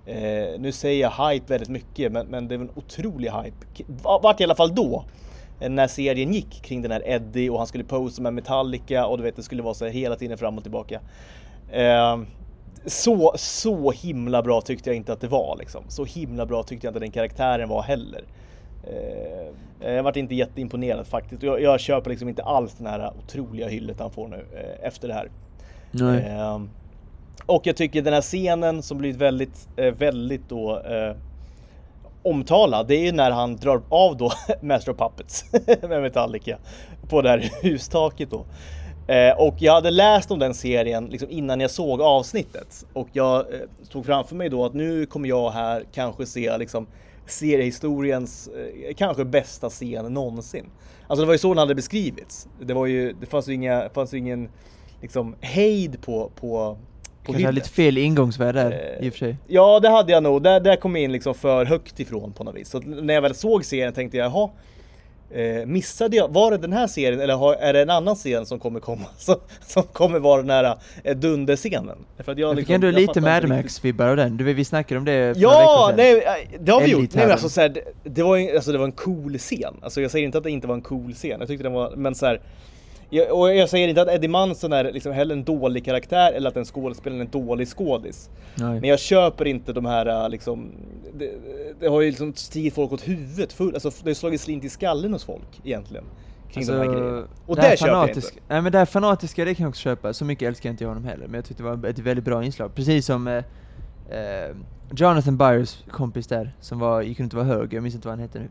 uh, nu säger jag hype väldigt mycket, men, men det är en otrolig hype, vart i alla fall då när serien gick kring den här Eddie och han skulle posa med Metallica och du vet det skulle vara så här hela tiden fram och tillbaka. Eh, så, så himla bra tyckte jag inte att det var liksom. Så himla bra tyckte jag inte att den karaktären var heller. eh, Jag var inte jätteimponerad faktiskt. Jag, jag köper liksom inte alls den här otroliga hyllet han får nu eh, efter det här. Nej. Eh, Och jag tycker den här scenen som blivit väldigt, eh, väldigt då eh, omtalad, det är ju när han drar av då Master of Puppets med Metallica på det här hustaket då. Eh, och jag hade läst om den serien liksom innan jag såg avsnittet. Och jag eh, tog framför mig då att nu kommer jag här kanske se liksom, seriehistoriens eh, kanske bästa scen någonsin. Alltså det var ju så den hade beskrivits. Det, var ju, det fanns ju inga, fanns ju ingen liksom, hejd på... på Du hade lite fel ingångsvärde där, eh, i och för sig. Ja, det hade jag nog. Där, där kom jag in liksom för högt ifrån på något vis. Så när jag väl såg serien tänkte jag, jaha. Eh, missade jag, var det den här serien eller har, är det en annan scen som kommer komma som, som kommer vara den här eh, dunderscenen? För att jag, jag fick liksom, ändå jag lite Mad Max-vibbar av den, du, vi snackade om det. Ja, nej, det har vi gjort. Nej, men alltså, så här, det, det, var en, alltså, det var en cool scen, alltså, jag säger inte att det inte var en cool scen, jag tyckte den var, men så här, jag, och jag säger inte att Eddie Munson är liksom heller en dålig karaktär eller att en skådespelare är en dålig skådis. Nej. Men jag köper inte de här liksom, det, det har ju liksom stigit folk åt huvudet full, alltså det har slagit slint i skallen hos folk egentligen kring alltså, de här grejerna. Och det, det köper jag inte. Nej, men det här fanatiska, det kan jag också köpa, så mycket älskar jag inte honom heller, men jag tyckte det var ett väldigt bra inslag, precis som eh, eh, Jonathan Byers kompis där som var, gick inte vara hög, jag minns inte vad han heter nu.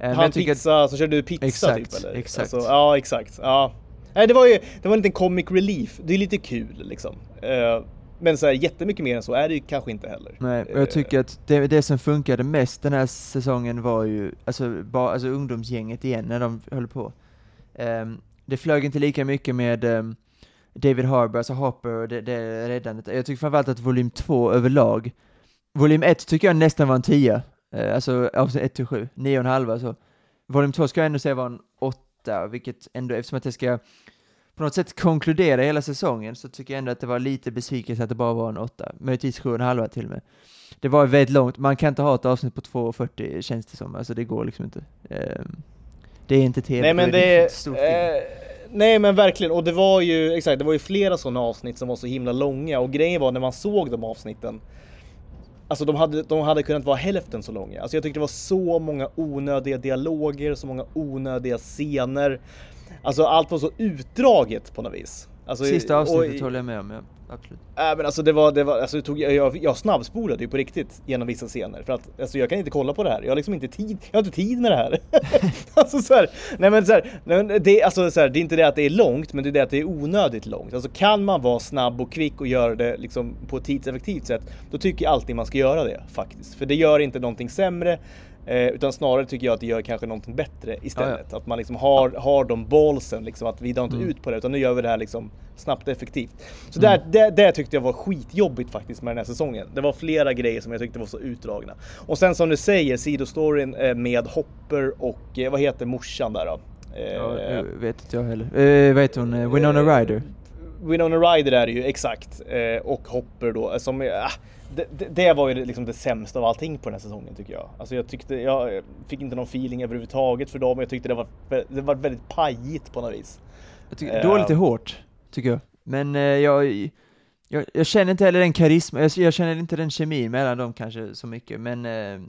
Han men pizza, att... så körde du pizza exakt, typ eller? Exakt. Alltså, ja, exakt. Ja. Nej, det var ju det var en liten comic relief. Det är lite kul liksom. Uh, men så här jättemycket mer än så är det ju kanske inte heller. Nej, och jag tycker att det, det som funkade mest den här säsongen var ju alltså, ba, alltså ungdomsgänget igen när de höll på. Um, det flög inte lika mycket med um, David Harbour, alltså Harper och det, det räddandet. Jag tycker framförallt att volym två överlag. Volym ett tycker jag nästan var en tia. Alltså avsnitt ett till sju, nio och en halv, så volym två ska jag ändå säga var en åtta, vilket ändå, eftersom att jag ska på något sätt konkludera hela säsongen, så tycker jag ändå att det var lite besvikelse att det bara var en åtta, möjligtvis sju och en halv till och med. Det var väldigt långt, man kan inte ha ett avsnitt på två och fyrtio känns det som, alltså det går liksom inte. Det är inte tv. Nej, men det är, det är stort eh, nej men verkligen, och det var ju exakt, det var ju flera sådana avsnitt som var så himla långa, och grejen var när man såg de avsnitten, alltså de hade, de hade kunnat vara hälften så långa. Alltså jag tyckte det var så många onödiga dialoger, så många onödiga scener. Alltså allt var så utdraget på något vis. Alltså, sista avsnittet håller jag med om, ja. Absolut. Äh, men alltså det var, det var, alltså det tog, jag, jag snabbspolade ju på riktigt genom vissa scener. För att alltså jag kan inte kolla på det här. Jag har liksom inte tid, jag har inte tid med det här. Alltså så här, nej men så här, nej men det, alltså så här, det är inte det att det är långt, men det är det att det är onödigt långt. Alltså kan man vara snabb och kvick och göra det liksom på ett tidseffektivt sätt, då tycker jag alltid man ska göra det faktiskt. För det gör inte någonting sämre. Eh, utan snarare tycker jag att det gör kanske någonting bättre istället. Ja, ja. Att man liksom har, har de ballsen, liksom, att vi drar inte mm. ut på det, utan nu gör vi det här liksom snabbt och effektivt. Så mm. där, där, där tyckte jag var skitjobbigt faktiskt med den här säsongen. Det var flera grejer som jag tyckte var så utdragna. Och sen som du säger, sidostoryn eh, med Hopper och, eh, vad heter morsan där då? Eh, ja, jag vet inte jag heller. Eh, vet hon, Winona eh, Ryder? Winona Ryder är det ju, exakt. Eh, och Hopper då, som är... Ah, Det, det, det var ju liksom det sämsta av allting på den här säsongen tycker jag. Alltså jag tyckte, jag fick inte någon feeling överhuvudtaget för dem. Jag tyckte det var, det var väldigt pajigt på något vis. Jag tycker, det var lite hårt tycker jag. Men eh, jag, jag, jag känner inte heller den karisma, jag, jag känner inte den kemin mellan dem kanske så mycket. Men eh,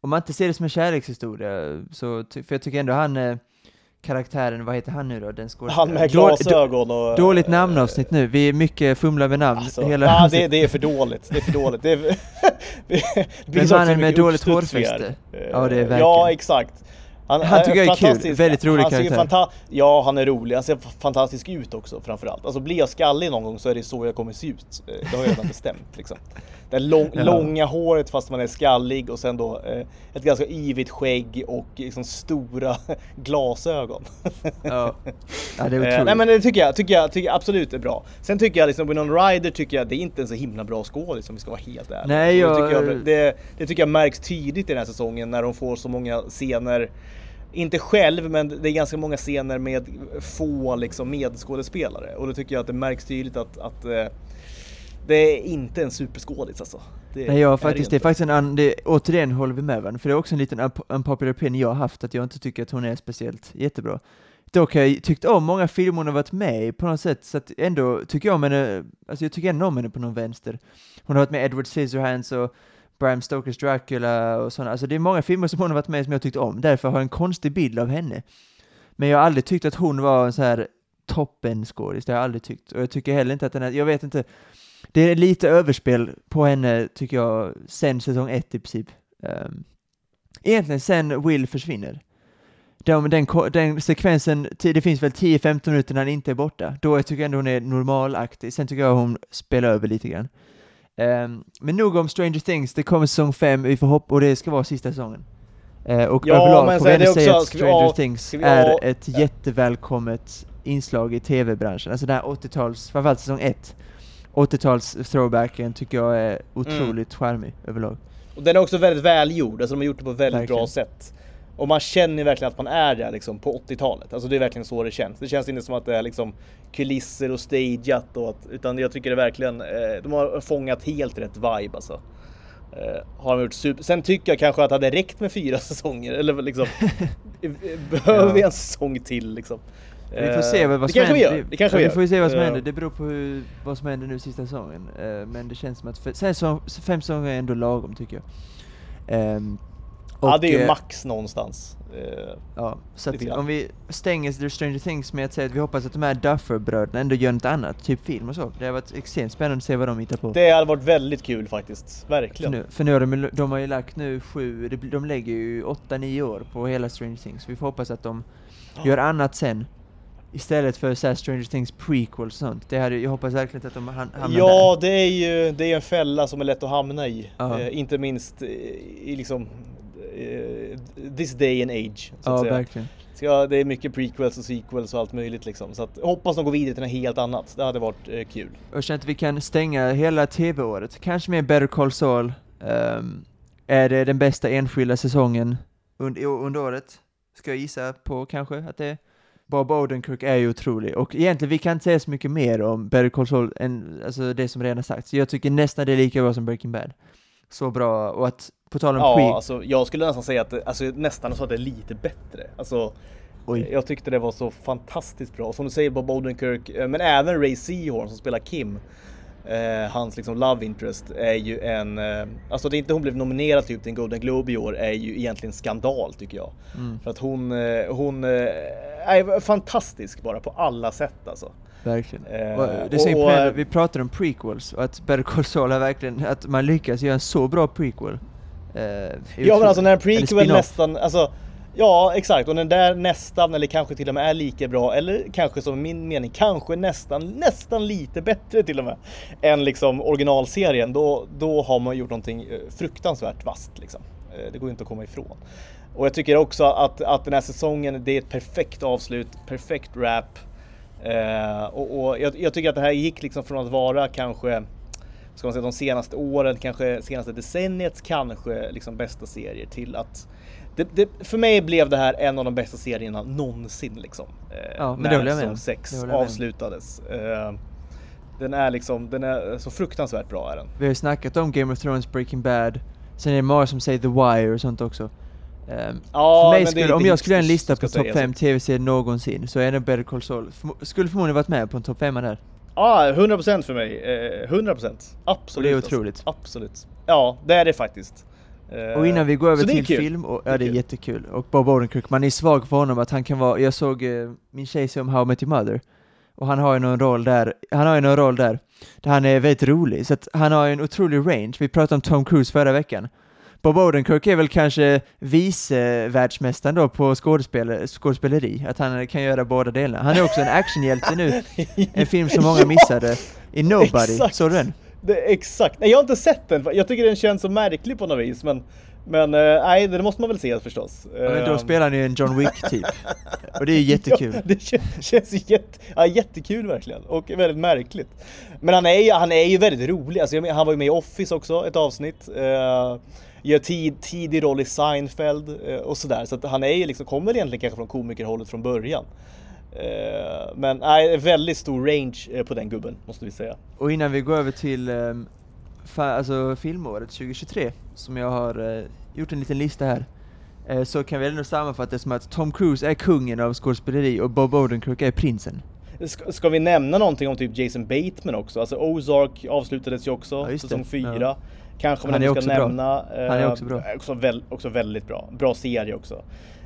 om man inte ser det som en kärlekshistoria så, för jag tycker ändå han... Eh, karaktären, vad heter han nu då? Den skor... Han med glasögon och... Dåligt namnavsnitt nu, vi är mycket fumlar med namn. Alltså, hela ah, det, det är för dåligt, det är för dåligt. Det är... det men mannen med dåligt hårfäste. Ja, det är verkligen. Ja, exakt. Han, han tycker jag är kul, väldigt rolig han karaktär. Fanta- ja, han är rolig, han ser fantastisk ut också framförallt. Alltså blir jag skallig någon gång så är det så jag kommer se ut. Det har jag redan bestämt liksom. Det lång, ja. långa håret fast man är skallig och sen då eh, ett ganska yvigt skägg och liksom stora glasögon. Ja. Ja, det är otroligt. Nej men det tycker jag, tycker jag, tycker jag absolut är bra. Sen tycker jag liksom Winona Ryder tycker jag det är inte en så himla bra skådis som vi ska vara helt ärliga. Nej, jag... det, tycker jag, det, det tycker jag märks tidigt i den här säsongen när de får så många scener. Inte själv, men det är ganska många scener med få liksom, medskådespelare. Och då tycker jag att det märks tydligt att, att eh, det är inte en superskådis. Alltså. Det, Nej, jag, faktiskt, det är faktiskt en... An, det, återigen håller vi med varandra. För det är också en liten unpopular opinion jag har haft. Att jag inte tycker att hon är speciellt jättebra. Dock har jag tyckt om många filmer hon har varit med i på något sätt. Så att ändå tycker jag om henne... Alltså jag tycker ändå om henne på någon vänster. Hon har varit med Edward Scissorhands och... Bram Stokers Dracula och sådana. Alltså det är många filmer som hon har varit med som jag tyckt om. Därför har jag en konstig bild av henne. Men jag har aldrig tyckt att hon var en så här toppenskådis. Det har jag aldrig tyckt. Och jag tycker heller inte att den här... Jag vet inte. Det är lite överspel på henne tycker jag sen säsong ett i princip. Um, egentligen sen Will försvinner. Den, den, den sekvensen, det finns väl tio femton minuter när han inte är borta. Då tycker jag ändå hon är normalaktig. Sen tycker jag hon spelar över lite grann. Um, men nog om Stranger Things, det kommer säsong fem vi får hoppa, och det ska vara sista säsongen. Uh, och ja, överlag får vi ändå säga att Stranger vi, Things vi, är ett ja. jättevälkommet inslag i tv-branschen. Alltså den här åttio-tals, framförallt säsong ett, åttio-tals throwbacken tycker jag är otroligt mm. charmig överlag. Och den är också väldigt välgjord, alltså de har gjort det på ett väldigt verkligen. bra sätt. Och man känner verkligen att man är där liksom, på åttio-talet. Alltså det är verkligen så det känns. Det känns inte som att det är liksom, kulisser och stageat. Och att, utan jag tycker det verkligen... Eh, de har fångat helt rätt vibe alltså. Eh, har de gjort super... Sen tycker jag kanske att det hade räckt med fyra säsonger. Eller liksom... behöver vi en säsong till liksom. Eh, vi får se vad som händer. Det kanske vi gör. Vi får se vad som händer. Det beror på hur, vad som händer nu sista säsongen. Eh, men det känns som att... För, sen så, fem säsonger är ändå lagom tycker jag. Eh, Och, ja, det är ju max någonstans. Ja, så att om vi stänger The Stranger Things med att säga att vi hoppas att de här Duffer-bröderna ändå gör något annat, typ film och så. Det har varit extremt spännande att se vad de hittar på. Det har varit väldigt kul faktiskt, verkligen. För nu, för nu har de, de har ju lagt nu sju, de lägger ju åtta, nio år på hela Stranger Things. Vi får hoppas att de gör annat sen. Istället för så här Stranger Things prequel och sånt. Det här, jag hoppas verkligen att de ham- hamnar Ja, där. Det är ju det är en fälla som är lätt att hamna i. Eh, inte minst i liksom... this day and age så att ja, säga. Verkligen. Så ja, det är mycket prequels och sequels och allt möjligt liksom. Så att, hoppas de går vidare till något helt annat. Det hade varit eh, kul. Jag känner att vi kan stänga hela tv-året. Kanske med Better Call Saul. Um, är det den bästa enskilda säsongen under, under året? Ska jag gissa på kanske att det är. Bob Odenkirk är ju otrolig. Och egentligen, vi kan inte säga så mycket mer om Better Call Saul än alltså, det som redan sagts. Jag tycker nästan det är lika bra som Breaking Bad. Så bra. Och att på tal om ja, pre- alltså, jag skulle nästan säga att alltså, nästan så att det är lite bättre. Alltså, Oj. jag tyckte det var så fantastiskt bra. Som du säger, Bob Odenkirk, men även Ray Seahorn som spelar Kim, eh, hans liksom love interest, är ju en... Eh, alltså att inte hon blev nominerad typ till en Golden Globe i år är ju egentligen skandal, tycker jag. Mm. För att hon, hon eh, är fantastisk bara på alla sätt, alltså. Verkligen. Eh, och, det och, och, vi pratar om prequels och att Better Call Saul verkligen att man lyckas göra en så bra prequel. Uh, ja men alltså när en prequel nästan alltså, ja exakt, och den där nästan eller kanske till och med är lika bra eller kanske som min mening, kanske nästan nästan lite bättre till och med än liksom originalserien, då, då har man gjort någonting fruktansvärt vasst liksom. Det går inte att komma ifrån. Och jag tycker också att, att den här säsongen, det är ett perfekt avslut, perfekt wrap. Eh, och, och jag, jag tycker att det här gick liksom från att vara kanske, ska man säga, de senaste åren, kanske senaste decenniets kanske liksom bästa serier, till att det, det, för mig blev det här en av de bästa serierna någonsin liksom. Eh, ja, men när säsong sex avslutades. Eh, den är liksom, den är så fruktansvärt bra är den. Vi har ju snackat om Game of Thrones, Breaking Bad. Sen är det många som säger The Wire och sånt också. Um, ja, för mig skulle, om jag skulle göra en lista på topp fem tv-serier någonsin, så är det Better Call Saul. För, skulle förmodligen varit med på en topp fem där. Ja, hundra procent för mig. Eh, hundra procent. Absolut. Och det är otroligt. Alltså. Absolut. Ja, det är det faktiskt. Eh, och innan vi går över till film, och, ja, det är, det är jättekul. Och Bob Odenkirk, man är svag för honom att han kan vara, jag såg eh, min tjej som How I Met Your Mother. Och han har ju någon roll där. Han har ju någon roll där. Där han är väldigt rolig. Så att han har ju en otrolig range. Vi pratade om Tom Cruise förra veckan. Bob Odenkirk är väl kanske vice världsmästaren då på skådespel- skådespeleri. Att han kan göra båda delarna. Han är också en actionhjälte nu. En film som många missade. I Nobody. Såg du den? Exakt. Nej, jag har inte sett den. Jag tycker den känns så märklig på något vis. Men, men nej, det måste man väl se förstås. Ja, men då spelar han ju en John Wick typ. Och det är ju jättekul. Ja, det känns jätte, ja, jättekul verkligen. Och väldigt märkligt. Men han är ju, han är ju väldigt rolig. Alltså, han var ju med i Office också, ett avsnitt. Gör tid, tidig roll i Seinfeld och sådär. Så att han är ju liksom, kommer egentligen kanske från komikerhållet från början. Men nej, väldigt stor range på den gubben, måste vi säga. Och innan vi går över till alltså, filmåret tjugohundratjugotre, som jag har gjort en liten lista här, så kan vi ändå sammanfatta det som att Tom Cruise är kungen av skådespeleri och Bob Odenkirk är prinsen. Ska, ska vi nämna någonting om typ Jason Bateman också? Alltså Ozark avslutades ju också, ja, säsong fyra. Ja. Kanske man ska nämna. Bra. Han är också bra. Eh, också, väl, också väldigt bra. Bra serie också.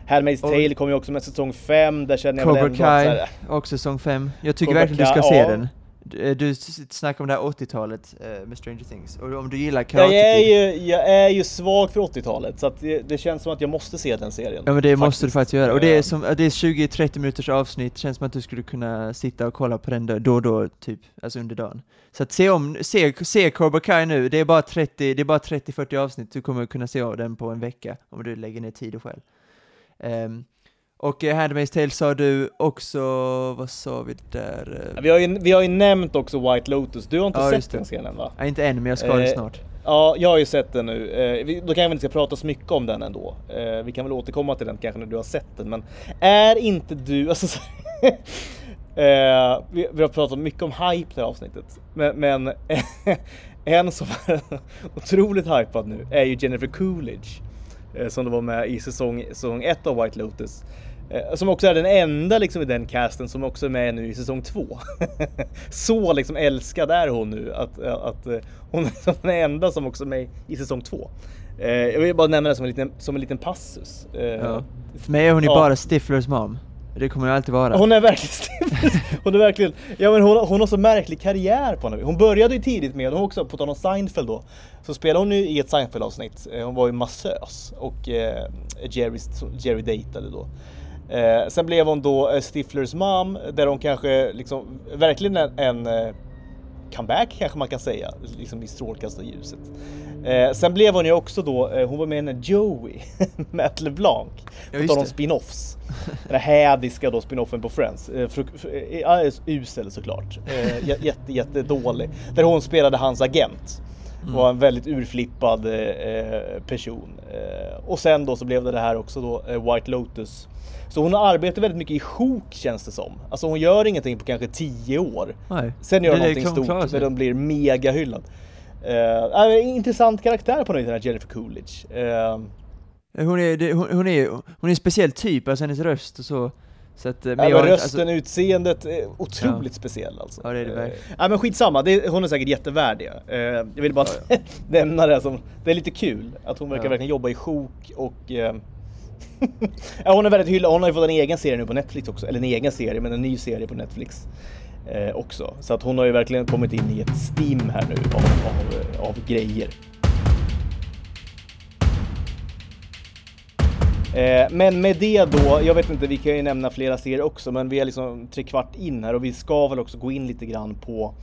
Handmaid's Tale kommer ju också med säsong fem. Där känner Cobra jag väl Kai, att, här, också säsong fem. Jag tycker Cobra verkligen Kai, du ska ja. se den. Du, du snackar om det här åttiotalet eh, med Stranger Things. Och om du gillar karate. Jag är ju, jag är ju svag för åttiotalet. Så att det, det känns som att jag måste se den serien. Ja, men det faktiskt. måste du faktiskt göra. Och det är, som, det är tjugo till trettio minuters avsnitt. Känns som att du skulle kunna sitta och kolla på den då och då typ. Alltså under dagen. Så att se om, se, se Cobra Kai nu. Det är bara trettio, det är bara trettio till fyrtio avsnitt. Du kommer kunna se av den på en vecka. Om du lägger ner tid och själv. Um, och Handmaid's Tale sa du också, vad sa vi där? Vi har ju, vi har ju nämnt också White Lotus. Du har inte ja, sett den scenen va? Ja, inte än, men jag ska eh, det snart. Ja, jag har ju sett den nu. Eh, vi, då kan vi inte prata så mycket om den ändå. Eh, vi kan väl återkomma till den kanske när du har sett den. Men är inte du... Alltså, eh, vi, vi har pratat mycket om hype det här avsnittet. Men... men en som är otroligt hypad nu är ju Jennifer Coolidge. Som det var med i säsong, säsong ett av White Lotus. Som också är den enda liksom, i den casten som också är med nu i säsong två. Så liksom älskad är hon nu. Att, att hon är den enda som också är med i säsong två. Jag vill bara nämna det som en liten, som en liten passus. Ja. För mig är hon ju ja. bara Stiflers mom. Det kommer ju alltid vara. Hon är verkligen hon är verkligen. Ja, men hon, hon har så märklig karriär på nu. Hon började ju tidigt med, hon också på tal om Seinfeld då. Så spelade hon ju i ett Seinfeld-avsnitt. Hon var ju massös och eh, Jerry, Jerry dejtade då. Eh, sen blev hon då eh, Stiflers mom, där hon kanske liksom, verkligen en, en eh, comeback kanske man kan säga, liksom i strålkastarljuset. Eh, sen blev hon ju också då, eh, hon var med en Joey, Matt LeBlanc, ja, på tal om spin-offs. Den här hädiska då spin-offen på Friends. Eh, fruk- fr- eh, usel såklart. Eh, j- jätte, jätte dålig. Där hon spelade hans agent. Mm. Var en väldigt urflippad eh, person. Eh, och sen då så blev det det här också då, eh, White Lotus. Så hon arbetar väldigt mycket i sjok känns det som. Alltså hon gör ingenting på kanske tio år. Nej. Sen gör hon någonting stort när de blir mega hyllad. Uh, uh, intressant karaktär på något, den här Jennifer Coolidge. Uh, hon är det, hon, hon är hon är en speciell typ, alltså hennes röst och så. Så att, men ja, men rösten, alltså, utseendet är otroligt ja. speciell alltså. Ja, det är det verkligen. Uh, ja, men skitsamma, det, hon är säkert jättevärdig. Uh, jag vill bara ja, ja. nämna det som, det är lite kul att hon verkar ja. verkligen jobba i sjok och uh, ja, hon är väldigt hyllad. Hon har ju fått en egen serie nu på Netflix också, eller en egen serie, men en ny serie på Netflix. Eh, också. Så att hon har ju verkligen kommit in i ett steam här nu av, av, av grejer. Eh, men med det då, jag vet inte, vi kan ju nämna flera serier också, men vi är liksom tre kvart in här och vi ska väl också gå in lite grann på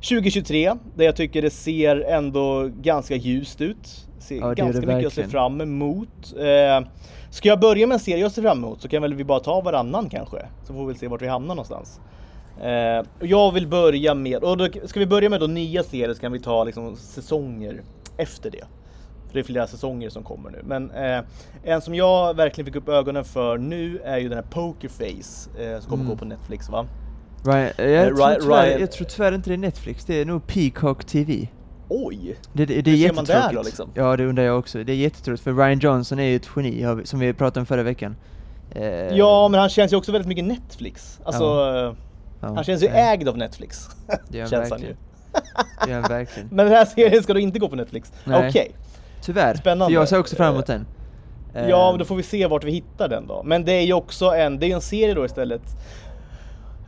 tjugo tjugotre, där jag tycker det ser ändå ganska ljust ut. Ser ja, ganska mycket verkligen. Jag ser fram emot. Eh, ska jag börja med en serie jag ser fram emot så kan väl vi bara ta varannan kanske. Så får vi väl se vart vi hamnar någonstans. Eh, jag vill börja med, och då ska vi börja med då nya serier så kan vi ta liksom säsonger efter det. För det är flera säsonger som kommer nu. Men eh, en som jag verkligen fick upp ögonen för nu är ju den här Poker Face eh, som kommer mm. gå på Netflix va? Right. Jag, eh, tror Ryan, tyvärr, jag tror tyvärr inte det är Netflix, det är nog Peacock T V. Oj! Det, det, det är jättetråkigt. Där, liksom? Ja, det undrar jag också. Det är jättetråkigt för Rian Johnson är ju ett geni som vi pratade om förra veckan. Eh, ja, men han känns ju också väldigt mycket Netflix. Alltså, ja. Ja, han känns ju ja. ägd av Netflix. Det är han verkligen. Det är han verkligen. Men den här serien ska då inte gå på Netflix. Okej. Okay. Tyvärr, spännande. För jag ser också fram emot den. Ja, men då får vi se vart vi hittar den då. Men det är ju också en, det är en serie då istället.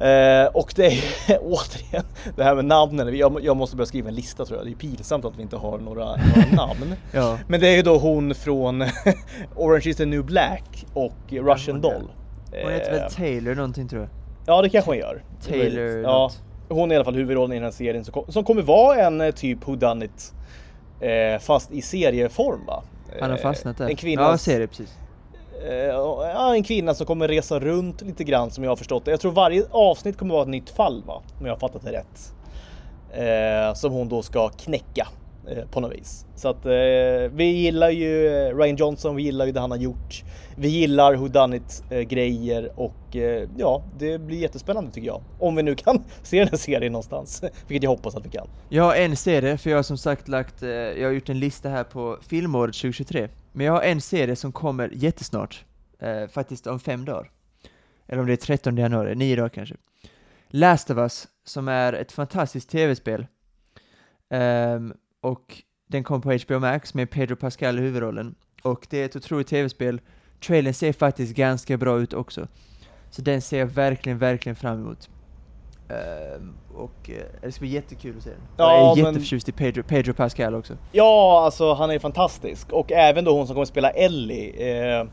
Eh, och det är återigen det här med namnen. Jag, jag måste börja skriva en lista tror jag. Det är ju pinsamt att vi inte har några, några namn. Ja. Men det är ju då hon från Orange is the New Black och Russian ja, Doll. Hon heter väl Taylor någonting tror jag. Ja, det kanske hon gör. Taylor. Ja, hon är i alla fall huvudrollen i den här serien som, som kommer vara en typ who done it. Eh, fast i serieform va? Eh, Han har fastnat där. En kvinna, ja, serie, precis. Eh, en kvinna som kommer resa runt lite grann som jag har förstått det. Jag tror varje avsnitt kommer vara ett nytt fall va? Om jag har fattat det rätt. Eh, som hon då ska knäcka eh, på något vis. Så att eh, vi gillar ju Rian Johnson, vi gillar ju det han har gjort. Vi gillar who done it eh, grejer och eh, ja, det blir jättespännande tycker jag. Om vi nu kan se den här serien någonstans, vilket jag hoppas att vi kan. Jag har en serie, för jag har som sagt lagt, eh, jag har gjort en lista här på filmåret tjugo tjugotre. Men jag har en serie som kommer jättesnart, eh, faktiskt om fem dagar. Eller om det är trettonde januari, nio dagar kanske. Last of Us, som är ett fantastiskt tv-spel. Eh, och... Den kom på H B O Max med Pedro Pascal i huvudrollen. Och det är ett otroligt tv-spel. Trailern ser faktiskt ganska bra ut också. Så den ser jag verkligen, verkligen fram emot. Um, och uh, det ska bli jättekul att se den. Ja, jag är men... jätteförtjust i Pedro, Pedro Pascal också. Ja, alltså han är fantastisk. Och även då hon som kommer att spela Ellie. Eh,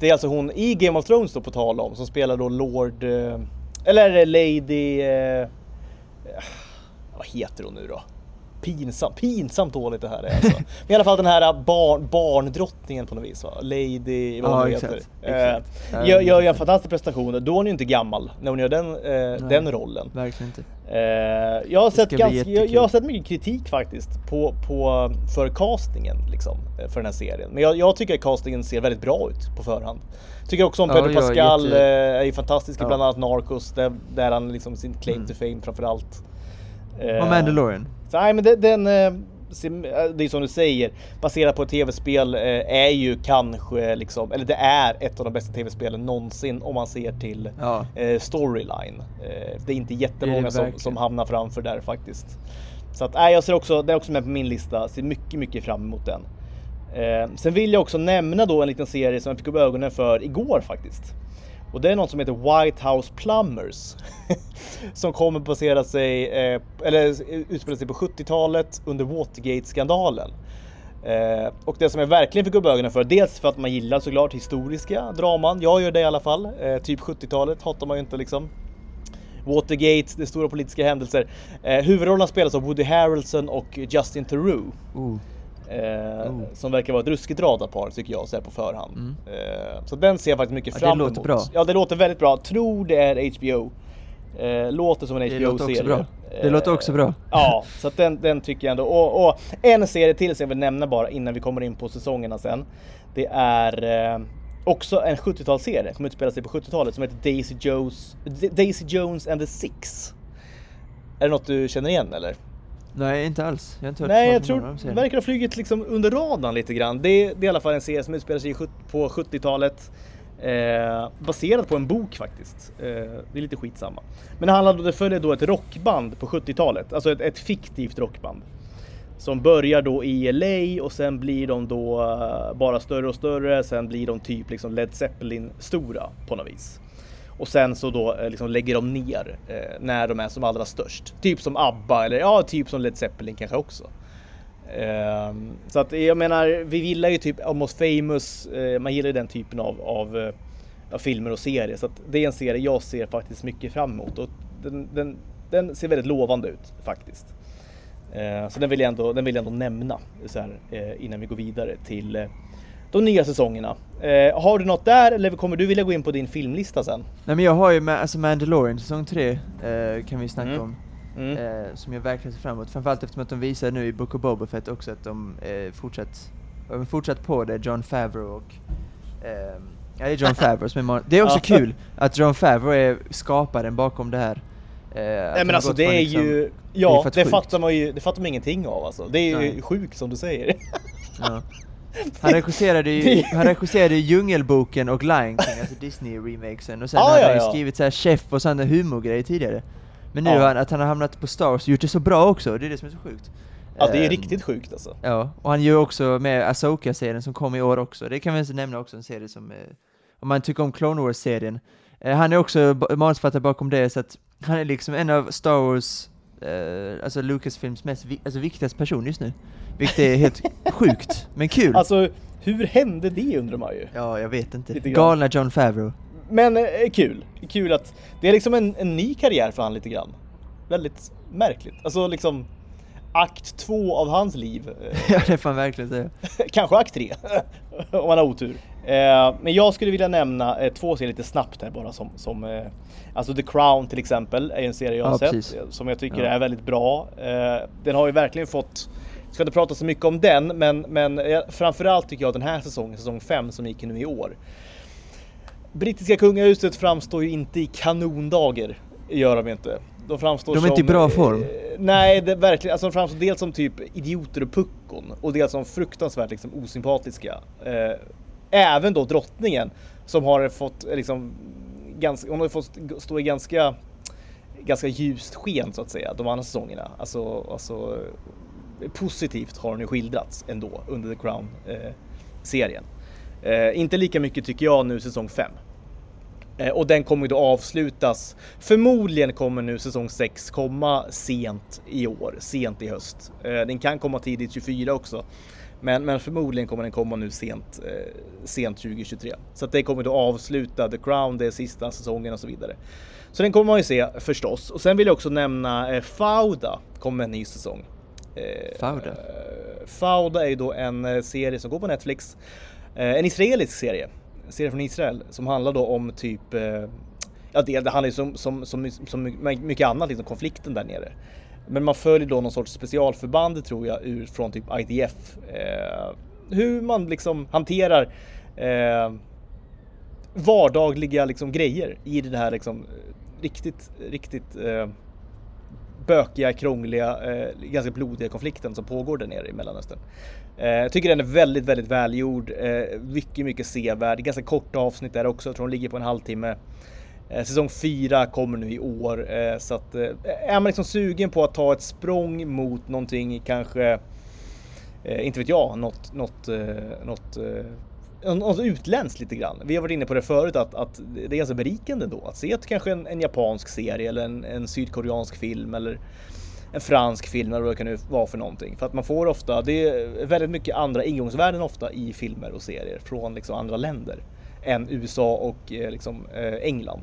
det är alltså hon i Game of Thrones då på tal om. Som spelar då Lord... Eh, eller Lady... Eh, vad heter hon nu då? Pinsam, pinsamt dåligt det här är alltså. Men i alla fall den här barn, barndrottningen på något vis va? Lady, vad hon ah, heter. Exakt. Eh, gör, gör en fantastisk prestation. Då är hon ju inte gammal när hon gör den, eh, Nej, den rollen. Verkligen inte. Eh, jag, har sett ganska, jag, jag har sett mycket kritik faktiskt på, på, för castingen liksom, för den här serien. Men jag, jag tycker att castingen ser väldigt bra ut på förhand. Tycker också om Pedro oh, Pascal ja, jätte... eh, är fantastisk i oh. bland annat Narcos. Där, där han liksom sin claim mm. to fame framförallt. Och Mandalorian. Så, nej, men den, den, det är som du säger, baserat på ett tv-spel är ju kanske liksom, eller det är ett av de bästa tv-spelen någonsin om man ser till ja. storyline. Det är inte jättemånga som, som hamnar framför där faktiskt. Så att, nej, jag ser också, det är också med på min lista, ser mycket, mycket fram emot den. Sen vill jag också nämna då en liten serie som jag fick upp ögonen för igår faktiskt. Och det är något som heter White House Plumbers som kommer basera sig eh, eller utspela sig på sjuttiotalet under Watergate-skandalen. Eh, och det som jag verkligen fick upp ögonen för, dels för att man gillar såklart historiska draman. Jag gör det i alla fall. Eh, typ sjuttiotalet hatar man ju inte liksom. Watergate, det stora politiska händelser. Eh, huvudrollerna spelas av Woody Harrelson och Justin Theroux. Uh. Eh, oh. Som verkar vara ett ruskigt radarpar tycker jag så här på förhand. Mm. Eh, så den ser jag faktiskt mycket ja, fram emot. Det låter bra. Ja, det låter väldigt bra. Tror det är H B O. Eh, låter som en H B O-serie. Det låter också bra. Det eh, låter också bra. Ja, så att den, den tycker jag ändå. Och, och en serie till som jag vill nämna bara innan vi kommer in på säsongerna sen. Det är eh, också en sjuttiotalsserie som utspelar sig på sjuttiotalet som heter Daisy Jones, Daisy Jones and the Six. Är det något du känner igen eller? Nej, inte alls. Jag har inte hört Nej, jag tror det verkar ha flugit liksom under radarn lite grann. Det är, det är i alla fall en serie som utspelar sig på sjuttiotalet. Eh, baserad på en bok faktiskt. Eh, det är lite skitsamma. Men det handlar då, det följer då ett rockband på sjuttiotalet. Alltså ett, ett fiktivt rockband. Som börjar då i L A och sen blir de då bara större och större. Sen blir de typ liksom Led Zeppelin-stora på något vis. Och sen så då liksom lägger de ner eh, när de är som allra störst. Typ som ABBA eller ja, typ som Led Zeppelin kanske också. Eh, så att jag menar, vi gillar ju typ Almost Famous. Eh, man gillar ju den typen av, av, av filmer och serier. Så att det är en serie jag ser faktiskt mycket fram emot. Och den, den den ser väldigt lovande ut faktiskt. Eh, så den vill jag ändå, den vill jag ändå nämna så här, eh, innan vi går vidare till eh, de nya säsongerna. Eh, har du något där eller kommer du vilja gå in på din filmlista sen? Nej, men jag har ju alltså Mandalorian säsong tre eh, kan vi snacka mm. om. Mm. Eh, som jag verkligen ser fram emot. Framförallt eftersom att de visar nu i Book of Boba Fett också att de eh, fortsatt, de fortsatt på det, Jon Favreau och eh, ja, det är Jon Favreau som är mar- Det är också ja. kul att Jon Favreau är skaparen bakom det här. Eh, Nej men alltså det är liksom, ju ja, det, det fattar man ju, det fattar man ingenting av alltså. Det är Nej. ju sjukt som du säger. Ja. Han regisserade ju han regisserade Djungelboken och Lion King, alltså Disney remakesen, och sen ah, hade ja, han ju ja. skrivit så här chef och sådana humorgrejer tidigare. Men nu ja. han, att han har hamnat på Star Wars och gjort det så bra också, det är det som är så sjukt. Ja, det är um, riktigt sjukt alltså. Ja, och han gör också med Ahsoka-serien som kom i år också. Det kan vi inte nämna också, en serie som, eh, om man tycker om Clone Wars-serien. Eh, han är också b- manusfattare bakom det, så att han är liksom en av Star Wars, eh, alltså Lucasfilms mest vi- alltså viktigaste person just nu. Vilket är helt sjukt, men kul. Alltså, hur hände det undrar man ju? Ja, jag vet inte. Galna Jon Favreau. Men eh, kul. Kul att det är liksom en, en ny karriär för han lite grann. Väldigt märkligt. Alltså liksom akt två av hans liv. Ja, det får man verkligen säga. Kanske akt tre, om man har otur. Eh, men jag skulle vilja nämna eh, två serier lite snabbt här bara. Som, som, eh, alltså The Crown till exempel är en serie jag har ja, sett. Precis. Som jag tycker ja. är väldigt bra. Eh, den har ju verkligen fått... Jag ska inte prata så mycket om den. Men, men eh, framförallt tycker jag den här säsongen, säsong fem som gick nu i år. Brittiska kungahuset framstår ju inte i kanondager. Gör de inte. De framstår som... De är som, inte i bra form. Eh, nej, det, verkligen. Alltså de framstår dels som typ idioter och puckon. Och dels som fruktansvärt liksom, osympatiska. Eh, även då drottningen. Som har fått liksom... Ganska, hon har fått stå i ganska... Ganska ljust sken så att säga. De andra säsongerna. Alltså... alltså positivt har hon ju skildrats ändå. Under The Crown-serien. Eh, Eh, inte lika mycket tycker jag nu säsong fem. Eh, och den kommer ju då avslutas. Förmodligen kommer nu säsong sex komma sent i år. Sent i höst. Eh, den kan komma tidigt tjugofyra också. Men, men förmodligen kommer den komma nu sent, eh, sent tjugohundratjugotre. Så att det kommer då avsluta The Crown, det är sista säsongen och så vidare. Så den kommer man ju se förstås. Och sen vill jag också nämna eh, Fauda kommer en ny säsong. Eh, Fauda? Eh, Fauda är ju då en serie som går på Netflix. En israelisk serie, en serie från Israel som handlar då om typ, ja det handlar ju som, som, som, som mycket annat, liksom konflikten där nere. Men man följer då någon sorts specialförband tror jag ur, från typ I D F. Eh, hur man liksom hanterar eh, vardagliga liksom grejer i det här liksom riktigt, riktigt eh, bökiga, krångliga, eh, ganska blodiga konflikten som pågår där nere i Mellanöstern. Jag eh, tycker den är väldigt, väldigt välgjord. Eh, mycket, mycket sevärd. Ganska korta avsnitt där också. Jag tror de ligger på en halvtimme. Eh, säsong fyra kommer nu i år. Eh, så att, eh, är man liksom sugen på att ta ett språng mot någonting kanske, eh, inte vet jag, något, något, eh, något, eh, något utländskt lite grann. Vi har varit inne på det förut att, att det är ganska berikande då. Att se att kanske en, en japansk serie eller en, en sydkoreansk film eller... en fransk film eller vad det kan vara för någonting. För att man får ofta, det är väldigt mycket andra ingångsvärden ofta i filmer och serier från liksom andra länder än U S A och eh, liksom, eh, England.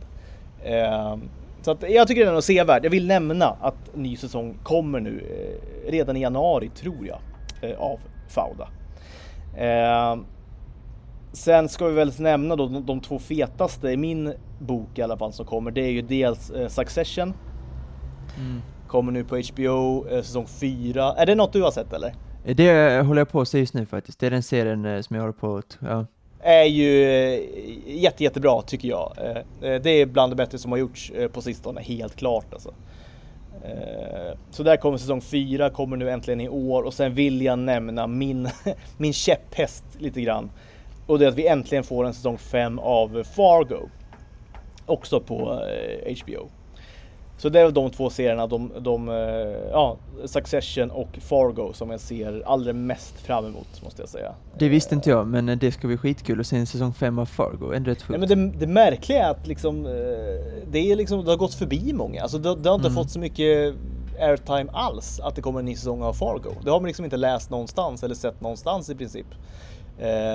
Eh, så att jag tycker det är en sevärd. Jag vill nämna att ny säsong kommer nu eh, redan i januari tror jag eh, av Fauda. Eh, sen ska vi väl nämna då de, de två fetaste i min bok i alla fall som kommer. Det är ju dels eh, Succession. Mm. Kommer nu på H B O, eh, säsong fyra. Är det något du har sett eller? Det håller jag på att se just nu faktiskt. Det är den serien eh, som jag håller på att... Ja. Är ju eh, jätte, jättebra tycker jag. Eh, det är bland det bättre som har gjorts eh, på sistone, helt klart alltså. Eh, så där kommer säsong fyra, kommer nu äntligen i år. Och sen vill jag nämna min, min käpphäst lite grann. Och det är att vi äntligen får en säsong fem av Fargo. Också på eh, H B O. Så det är de två serierna, de, de, ja, Succession och Fargo, som jag ser allra mest fram emot, måste jag säga. Det visste inte jag, men det ska bli skitkul att se en säsong fem av Fargo. Ändå rätt sjukt. Nej, men det, det märkliga är att liksom, det, är liksom, det har gått förbi många. Alltså, det, det har inte mm. fått så mycket airtime alls att det kommer en ny säsong av Fargo. Det har man liksom inte läst någonstans eller sett någonstans i princip.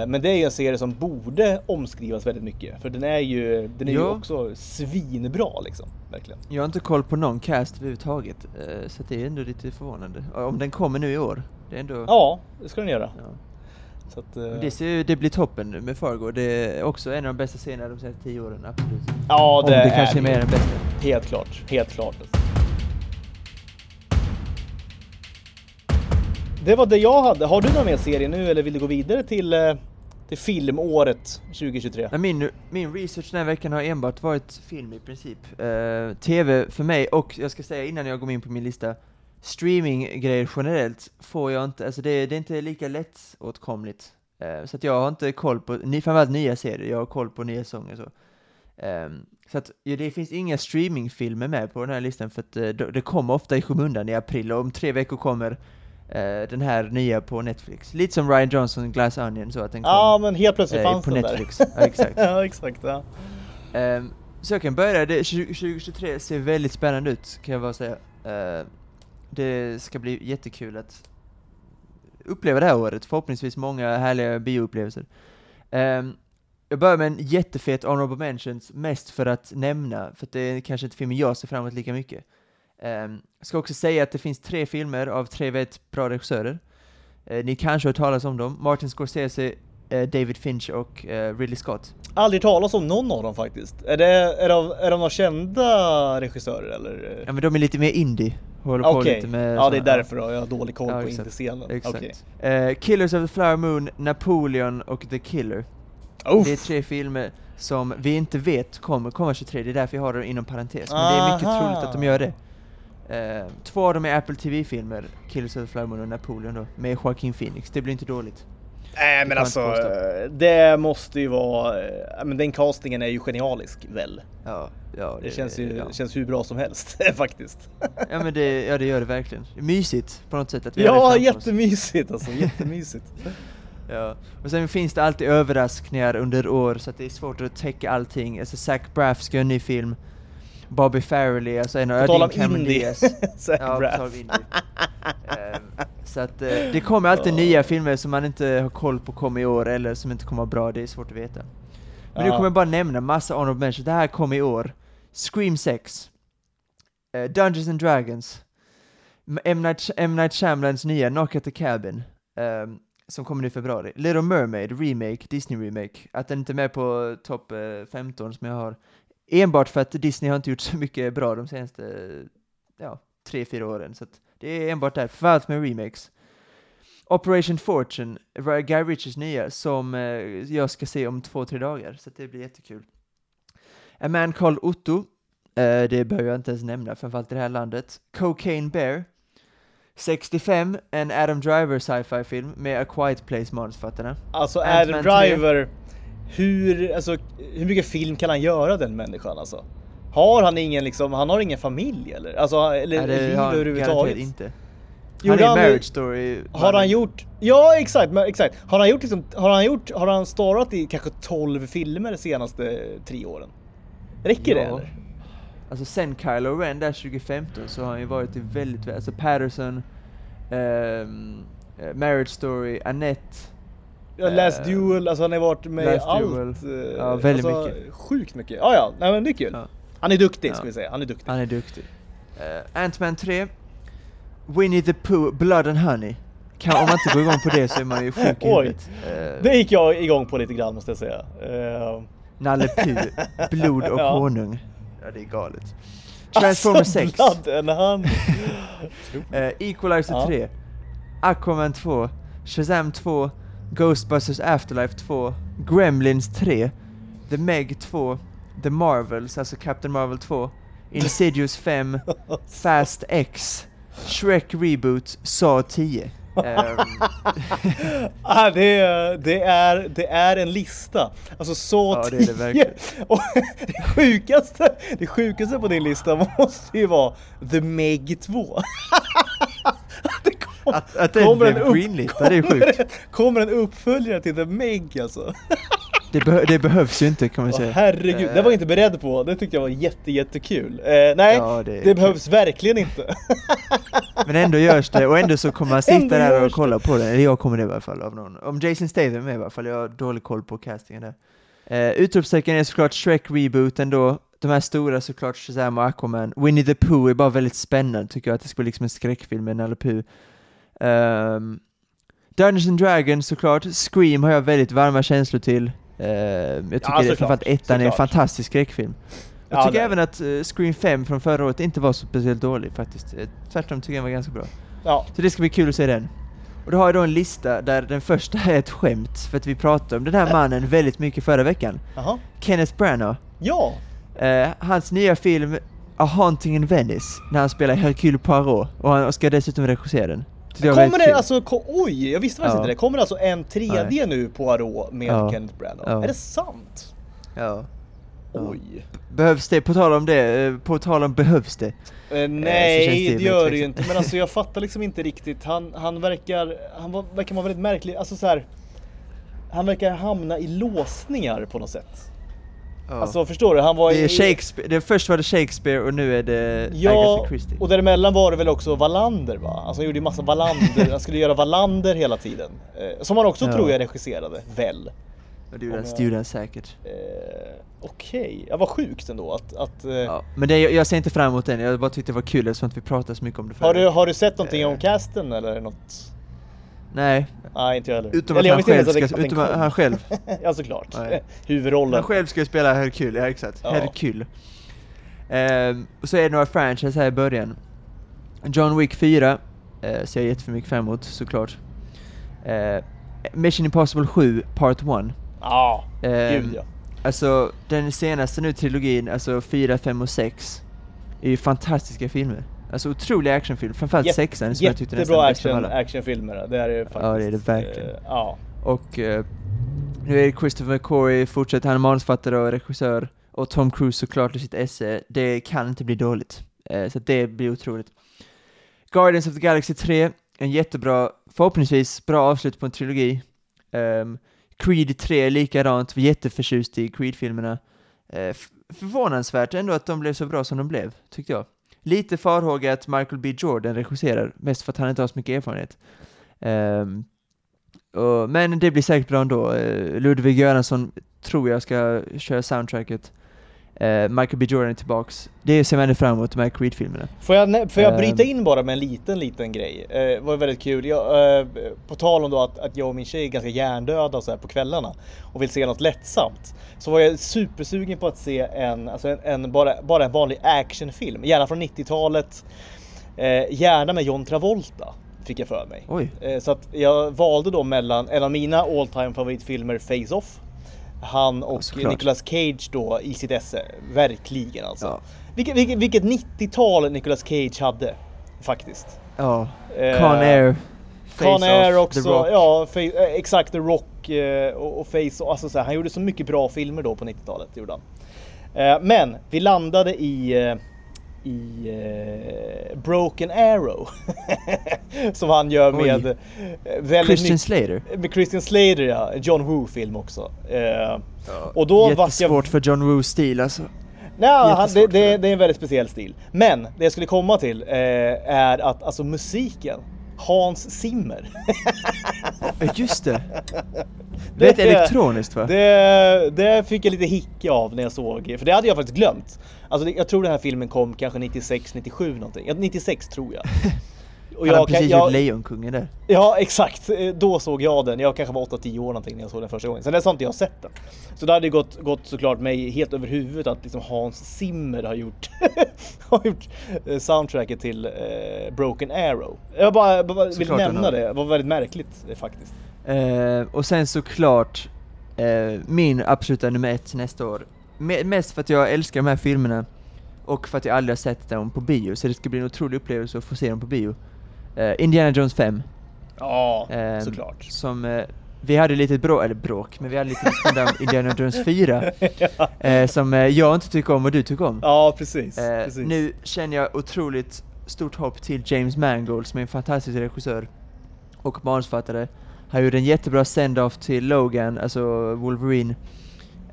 Men det är ju en serie som borde omskrivas väldigt mycket. För den är ju, den är ju också svinbra liksom, verkligen. Jag har inte koll på någon cast överhuvudtaget. Så det är ändå lite förvånande. Om den kommer nu i år. Det är ändå... Ja, det ska den göra. Ja. Så att, uh... det, ser, det blir toppen med Fargo. Det är också en av de bästa scenerna de senaste tio åren. Absolut. Ja, det, det är kanske är mer än bästa. Helt klart, helt klart. Det var det jag hade. Har du någon mer serie nu eller vill du gå vidare till, till filmåret tjugohundratjugotre? Min, min research den här veckan har enbart varit film i princip. Uh, T V för mig, och jag ska säga innan jag går in på min lista, streaminggrejer generellt får jag inte, alltså det, det är inte lika lätt åtkomligt. Uh, så att jag har inte koll på, ni framförallt nya serier, jag har koll på nya sånger. Så, uh, så att ja, det finns inga streamingfilmer med på den här listan för att uh, det kommer ofta i skymundan i april, och om tre veckor kommer Uh, den här nya på Netflix. Lite som Rian Johnson, Glass Onion, så att den kom, ja, men helt plötsligt uh, fanns på den Netflix. Där. Ja, exakt. ja, exakt ja. Um, så jag kan börja. Det, tjugohundratjugotre ser väldigt spännande ut, kan jag bara säga. Uh, det ska bli jättekul att uppleva det här året. Förhoppningsvis många härliga bioupplevelser. Um, jag börjar med en jättefet honorable mentions, mest för att nämna, för att det är kanske inte filmen jag ser framåt lika mycket. Jag um, ska också säga att det finns tre filmer av tre väldigt bra regissörer. Uh, ni kanske har hört talas om dem. Martin Scorsese, uh, David Finch och uh, Ridley Scott. Aldrig talas om någon av dem faktiskt. Är, det, är, de, är de några kända regissörer? Eller? Ja, men de är lite mer indie. Håller okay. på lite med ja, såna. Det är därför då. Jag har dålig koll ja, på indie-scenen. Okay. Uh, Killers of the Flower Moon, Napoleon och The Killer. Oof. Det är tre filmer som vi inte vet kommer komma tjugotre. Det är därför jag har dem inom parentes. Men Aha. det är mycket troligt att de gör det. Uh, två av dem är Apple T V-filmer, Killers of the Flower Moon och Napoleon då, med Joaquin Phoenix. Det blir inte dåligt. Nej, äh, men alltså det måste ju vara, men den castingen är ju genialisk väl. Ja, ja, det, det känns ju ja. känns hur bra som helst faktiskt. Ja, men det ja, det gör det verkligen. Mysigt på något sätt att vi Ja, jättemysigt alltså, jättemysigt. Ja, och sen finns det alltid överraskningar under år så att det är svårt att täcka allting. Alltså Zach Braff ska göra en ny film. Bobby Farrelly, alltså en av Ödin Cameron Diaz. Ja, så att eh, det kommer alltid oh. nya filmer som man inte har koll på kommer i år eller som inte kommer vara bra, det är svårt att veta. Men uh. nu kommer jag bara nämna massa honorable mentions. Det här kommer i år. Scream sex, eh, Dungeons and Dragons, M. Night, M. Night Shyamalans nya Knock at the Cabin, eh, som kommer nu i februari. Little Mermaid, remake, Disney remake. Att den inte är med på topp eh, femton som jag har. Enbart för att Disney har inte gjort så mycket bra de senaste ja, tre, fyra åren. Så att det är enbart där. Förvallt med remakes. Operation Fortune, Guy Ritchies nya, som eh, jag ska se om två, tre dagar. Så att det blir jättekul. A Man Called Otto. Eh, det behöver jag inte ens nämna, framförallt i det här landet. Cocaine Bear. sextiofem, en Adam Driver sci-fi-film med A Quiet Place-manusfattarna. Alltså Adam Driver... Hur, alltså, hur mycket film kan han göra, den människan alltså? Har han ingen liksom, han har ingen familj eller? Alltså, eller ja, liv överhuvudtaget inte. Han är marriage story. Har han gjort, ja exakt, exakt. Har han gjort liksom, har han gjort, har han startat i kanske tolv filmer de senaste tre åren? Räcker ja. det eller? Alltså sen Kylo Ren där tjugofemton så har han ju varit i väldigt, alltså Patterson, um, Marriage Story, Annette. Ja, Last Duel, alltså han har varit med Last allt. Duel. Ja, väldigt alltså, mycket. Sjukt mycket. Ja, ja, nej, men det är kul. Ja. Han är duktig, ja. ska vi säga. Han är duktig. Han är duktig. Uh, Ant-Man tre, Winnie the Pooh, Blood and Honey. Kan, om man inte går igång på det så är man ju sjuk i huvudet. Uh, det gick jag igång på lite grann, måste jag säga. Uh. Nalle Puh, blod och ja. honung. Ja, det är galet. Transformers alltså, sex. Blood and Honey. uh, Equalizer ja. tre, Aquaman två, Shazam två, Ghostbusters Afterlife två, Gremlins tre, The Meg två, The Marvels, alltså Captain Marvel två, Insidious fem, Fast X, Shrek Reboot, Saw tio. um. ah, det, det, är, det är en lista. Alltså Saw ja, tio. Det är det verkligen. Och det, sjukaste, det sjukaste på din lista måste ju vara The Meg två. Att, att den kommer blev greenlit, det är sjukt. Kommer en uppföljare till The Meg alltså? Det, be- det behövs ju inte, kan man säga. Åh, herregud, det var jag inte beredd på. Det tyckte jag var jätte, jättekul. Eh, nej, ja, det, det behövs verkligen inte. Men ändå görs det. Och ändå så kommer man sitta där och kolla på det. Eller jag kommer det i alla fall av någon. Om Jason Statham i alla fall. Jag har dålig koll på castingen där. Eh, Utropstecken är såklart Shrek-rebooten då. De här stora såklart Shazam och Aquaman. Winnie the Pooh är bara väldigt spännande, tycker jag. Att det ska bli liksom en skräckfilm med Nalle Puh. Um, Dungeons and Dragons såklart. Scream har jag väldigt varma känslor till. Uh, jag tycker ja, det, framförallt ettan såklart är en fantastisk skräckfilm. Jag ja, tycker det. även att uh, Scream fem från förra året inte var så speciellt dålig faktiskt. Uh, tvärtom tycker jag var ganska bra. Ja. Så det ska bli kul att se den. Och då har jag då en lista där den första är ett skämt. För att vi pratade om den här mannen väldigt mycket förra veckan. Aha. Kenneth Branagh. Ja. Uh, hans nya film A Haunting in Venice. När han spelar Hercule Poirot. Och han ska dessutom regissera den. Kommer det alltså, ko- oj, jag visste faktiskt ja. inte det. Kommer det alltså en tre D Nej. nu på Arå med ja. Kenneth Branagh? Ja. Är det sant? Ja. Oj. Behövs det? På tal om det, på tal om behövs det. Eh, nej, eh, det, det gör det ju inte. Men alltså jag fattar liksom inte riktigt. Han, han verkar, han var, verkar vara väldigt märklig. Alltså så här, han verkar hamna i låsningar på något sätt. Oh. Alltså förstår du, han var i Shakespeare, det först var det Shakespeare och nu är det ja, Agatha Christie. Och däremellan var det väl också Wallander, va? Alltså han gjorde ju massa Wallander, han skulle göra Wallander hela tiden. Eh, som han också ja. tror jag regisserade, väl. Ja, det gjorde han säkert. Eh, Okej, okay. jag var sjukt ändå att... att eh... ja, men det, jag, jag ser inte fram emot den, jag bara tyckte det var kul eftersom att vi pratade så mycket om det förut. Har du, har du sett någonting eh. om casten eller något? Nej. Nej, inte jag heller. Utom att, Eller, han, själv ska, att utom han själv. Ja, såklart. Nej. Huvudrollen. Han själv ska spela Hercule, ja exakt. Ja. Hercule. Um, och så är det några franchise här i början. John Wick fyra uh, ser jag jättemycket fram emot, såklart. Uh, Mission Impossible sju, part ett. Ja, um, gud ja. Alltså, den senaste nu trilogin, alltså fyra, fem och sex, är ju fantastiska filmer. Alltså otroliga actionfilmer, framförallt Jätte, sexan som jag tyckte nästan var bäst av alla. Jättebra actionfilmer, det är ju faktiskt. Ja, det är det verkligen. Uh, ja. Och uh, nu är det Christopher McQuarrie, fortsätter han manusfattare och regissör. Och Tom Cruise såklart i sitt esse. Det kan inte bli dåligt. Uh, så det blir otroligt. Guardians of the Galaxy tre, en jättebra, förhoppningsvis bra avslut på en trilogi. Um, Creed tre, likadant, jätteförtjust i Creed-filmerna. Uh, förvånansvärt ändå att de blev så bra som de blev, tyckte jag. Lite farhåga att Michael B. Jordan regisserar. Mest för att han inte har så mycket erfarenhet. Um, och, men det blir säkert bra ändå. Uh, Ludvig Göransson tror jag ska köra soundtracket. Uh, Michael B. Jordan är tillbaks. Det ser man nu framåt, de här Creed-filmerna. Får jag, får jag um, bryta in bara med en liten, liten grej? Uh, det var väldigt kul. Jag, uh, på tal om då att, att jag och min tjej är ganska hjärndöda och så här på kvällarna och vill se något lättsamt, så var jag supersugen på att se en, alltså en, en bara, bara en vanlig actionfilm. Gärna från nittiotalet. Uh, gärna med John Travolta, fick jag för mig. Uh, så att jag valde då mellan en av mina all-time favoritfilmer, Face Off. Han och ja, Nicolas Cage då i sitt esse. Verkligen alltså. Ja. Vilket, vilket, vilket nittiotal Nicolas Cage hade, faktiskt. Ja, eh, Con Air. Con Air också. The Rock. Ja, fa- exakt, The Rock eh, och, och Face. Alltså, så här, han gjorde så mycket bra filmer då på nittiotalet, gjorde han. Eh, men vi landade i... Eh, i eh, Broken Arrow som han gör med eh, väldigt Christian ny- Slater. Med Christian Slater, ja, John Woo-film också. Eh, ja, och då jättesvårt var jag... för John Woos stil alltså. Nej, han, det, det, det är en väldigt speciell stil. Men det jag skulle komma till eh, är att alltså musiken, Hans Zimmer. Just det. Det är elektroniskt, va? Det, det fick jag lite hicka av när jag såg. För det hade jag faktiskt glömt. Alltså, jag tror den här filmen kom kanske nittiosex nittiosju någonting. Ja, nittiosex tror jag. Och han jag, precis jag, gjort Lejonkungen där. Ja, exakt. Då såg jag den. Jag kanske var åtta tio år någonting när jag såg den första gången. Sen dess har inte jag sett den. Så det hade gått, gått såklart mig helt över huvudet att liksom Hans Zimmer har gjort, har gjort soundtracket till eh, Broken Arrow. Jag bara, bara vill nämna det. Det var väldigt märkligt eh, faktiskt. Eh, och sen såklart eh, min absoluta nummer ett nästa år. M- mest för att jag älskar de här filmerna och för att jag aldrig har sett dem på bio. Så det ska bli en otrolig upplevelse att få se dem på bio. Uh, Indiana Jones fem. Ja, um, såklart. Som, uh, vi hade lite bråk, eller bråk, men vi hade lite diskussion om Indiana Jones fyra. ja. uh, som uh, jag inte tycker om och du tycker om. Ja, precis, uh, precis. Nu känner jag otroligt stort hopp till James Mangold som är en fantastisk regissör. och manusförfattare. Han gjorde en jättebra send-off till Logan, alltså Wolverine.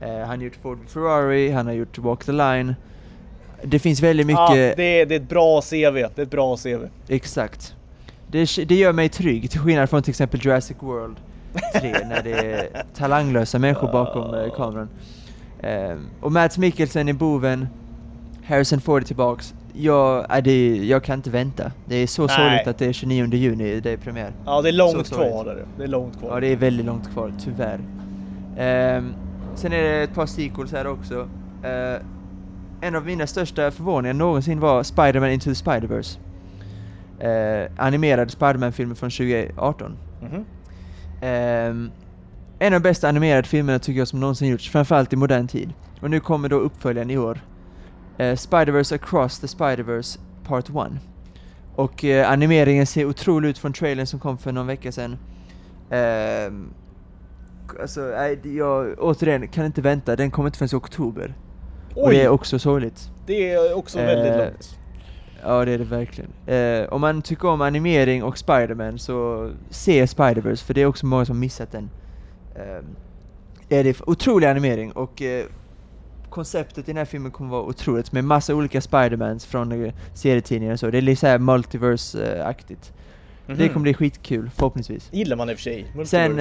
Eh, han har gjort Ford Ferrari, han har gjort Walk the Line. Det finns väldigt mycket... Ja, det, det är ett bra C V. Det är ett bra C V. Exakt. Det, det gör mig trygg, till skillnad från till exempel Jurassic World tre, när det är talanglösa människor bakom eh, kameran. Eh, och Mads Mikkelsen är boven. Harrison Ford är tillbaks. Jag, äh, det, jag kan inte vänta. Det är så sorgligt att det är tjugonionde juni. Det är premiär. Ja, det är långt så kvar. Där. Det är långt kvar. Ja, det är väldigt långt kvar, tyvärr. Eh, sen är det ett par sequels här också. Eh, en av mina största förvåningar någonsin var Spider-Man Into the Spider-Verse. Eh, animerad Spider-Man-filmen från tjugo arton. Mm-hmm. Eh, en av de bästa animerade filmerna tycker jag som någonsin gjorts, framförallt i modern tid. Och nu kommer då uppföljaren i år. Uh, Spider-Verse Across the Spider-Verse Part ett. Och uh, animeringen ser otroligt ut från trailern som kom för någon vecka sedan. Uh, alltså, uh, jag återigen kan inte vänta. Den kommer inte förrän i oktober. Oj. Och det är också sorgligt. Det är också uh, väldigt långt. Ja, det är det verkligen. Uh, om man tycker om animering och Spider-Man, så se Spider-Verse, för det är också många som missat den. Uh, det är f- otrolig animering och... Uh, konceptet i den här filmen kommer vara otroligt, med massa olika Spider-Mans från serietidningar och så. Det är lite såhär multiverse-aktigt. Mm-hmm. Det kommer bli skitkul, förhoppningsvis. Gillar man i och för sig. Sen,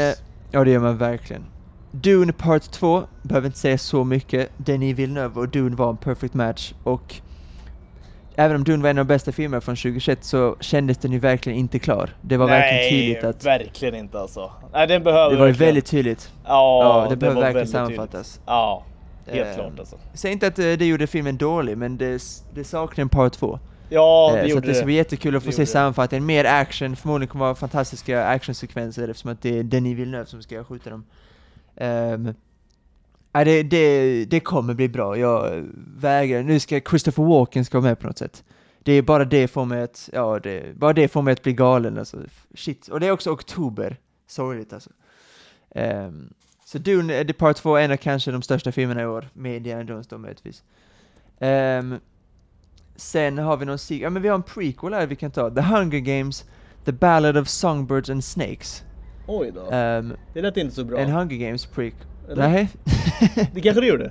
ja, det gör man verkligen. Dune Part två, behöver inte säga så mycket. Denis Villeneuve och Dune var en perfect match. Och även om Dune var en av de bästa filmerna från tjugohundratjugoett, så kändes den ju verkligen inte klar. Det var Nej, verkligen tydligt att... Nej, verkligen inte alltså. Nej, den behöver... Det var verkligen väldigt tydligt. Ja, ja det behöver verkligen sammanfattas. Tydligt. Ja, helt klart alltså. Säg inte att det gjorde filmen dålig, men det, det saknar en part två. Ja, det eh, gjorde det. Så det ska bli jättekul att få se sammanfattningen. Mer action, förmodligen kommer vara fantastiska actionsekvenser, eftersom att det är Denis Villeneuve som ska skjuta dem. Um, äh, det, det, det kommer bli bra. Jag vägrar. Nu ska Christopher Walken ska vara med på något sätt. Det är bara det får mig att, ja, det, bara det får mig att bli galen. Alltså. Shit. Och det är också oktober. Sorgligt alltså. Um, Så Dune, The Part två, är en av kanske de största filmerna i år. Med Indiana Jones då, möjligtvis. Um, sen har vi någon... Se- ja, men vi har en prequel här vi kan ta. The Hunger Games, The Ballad of Songbirds and Snakes. Oj då. Um, det lät inte så bra. En Hunger Games prequel. Nej. Det kanske du gjorde.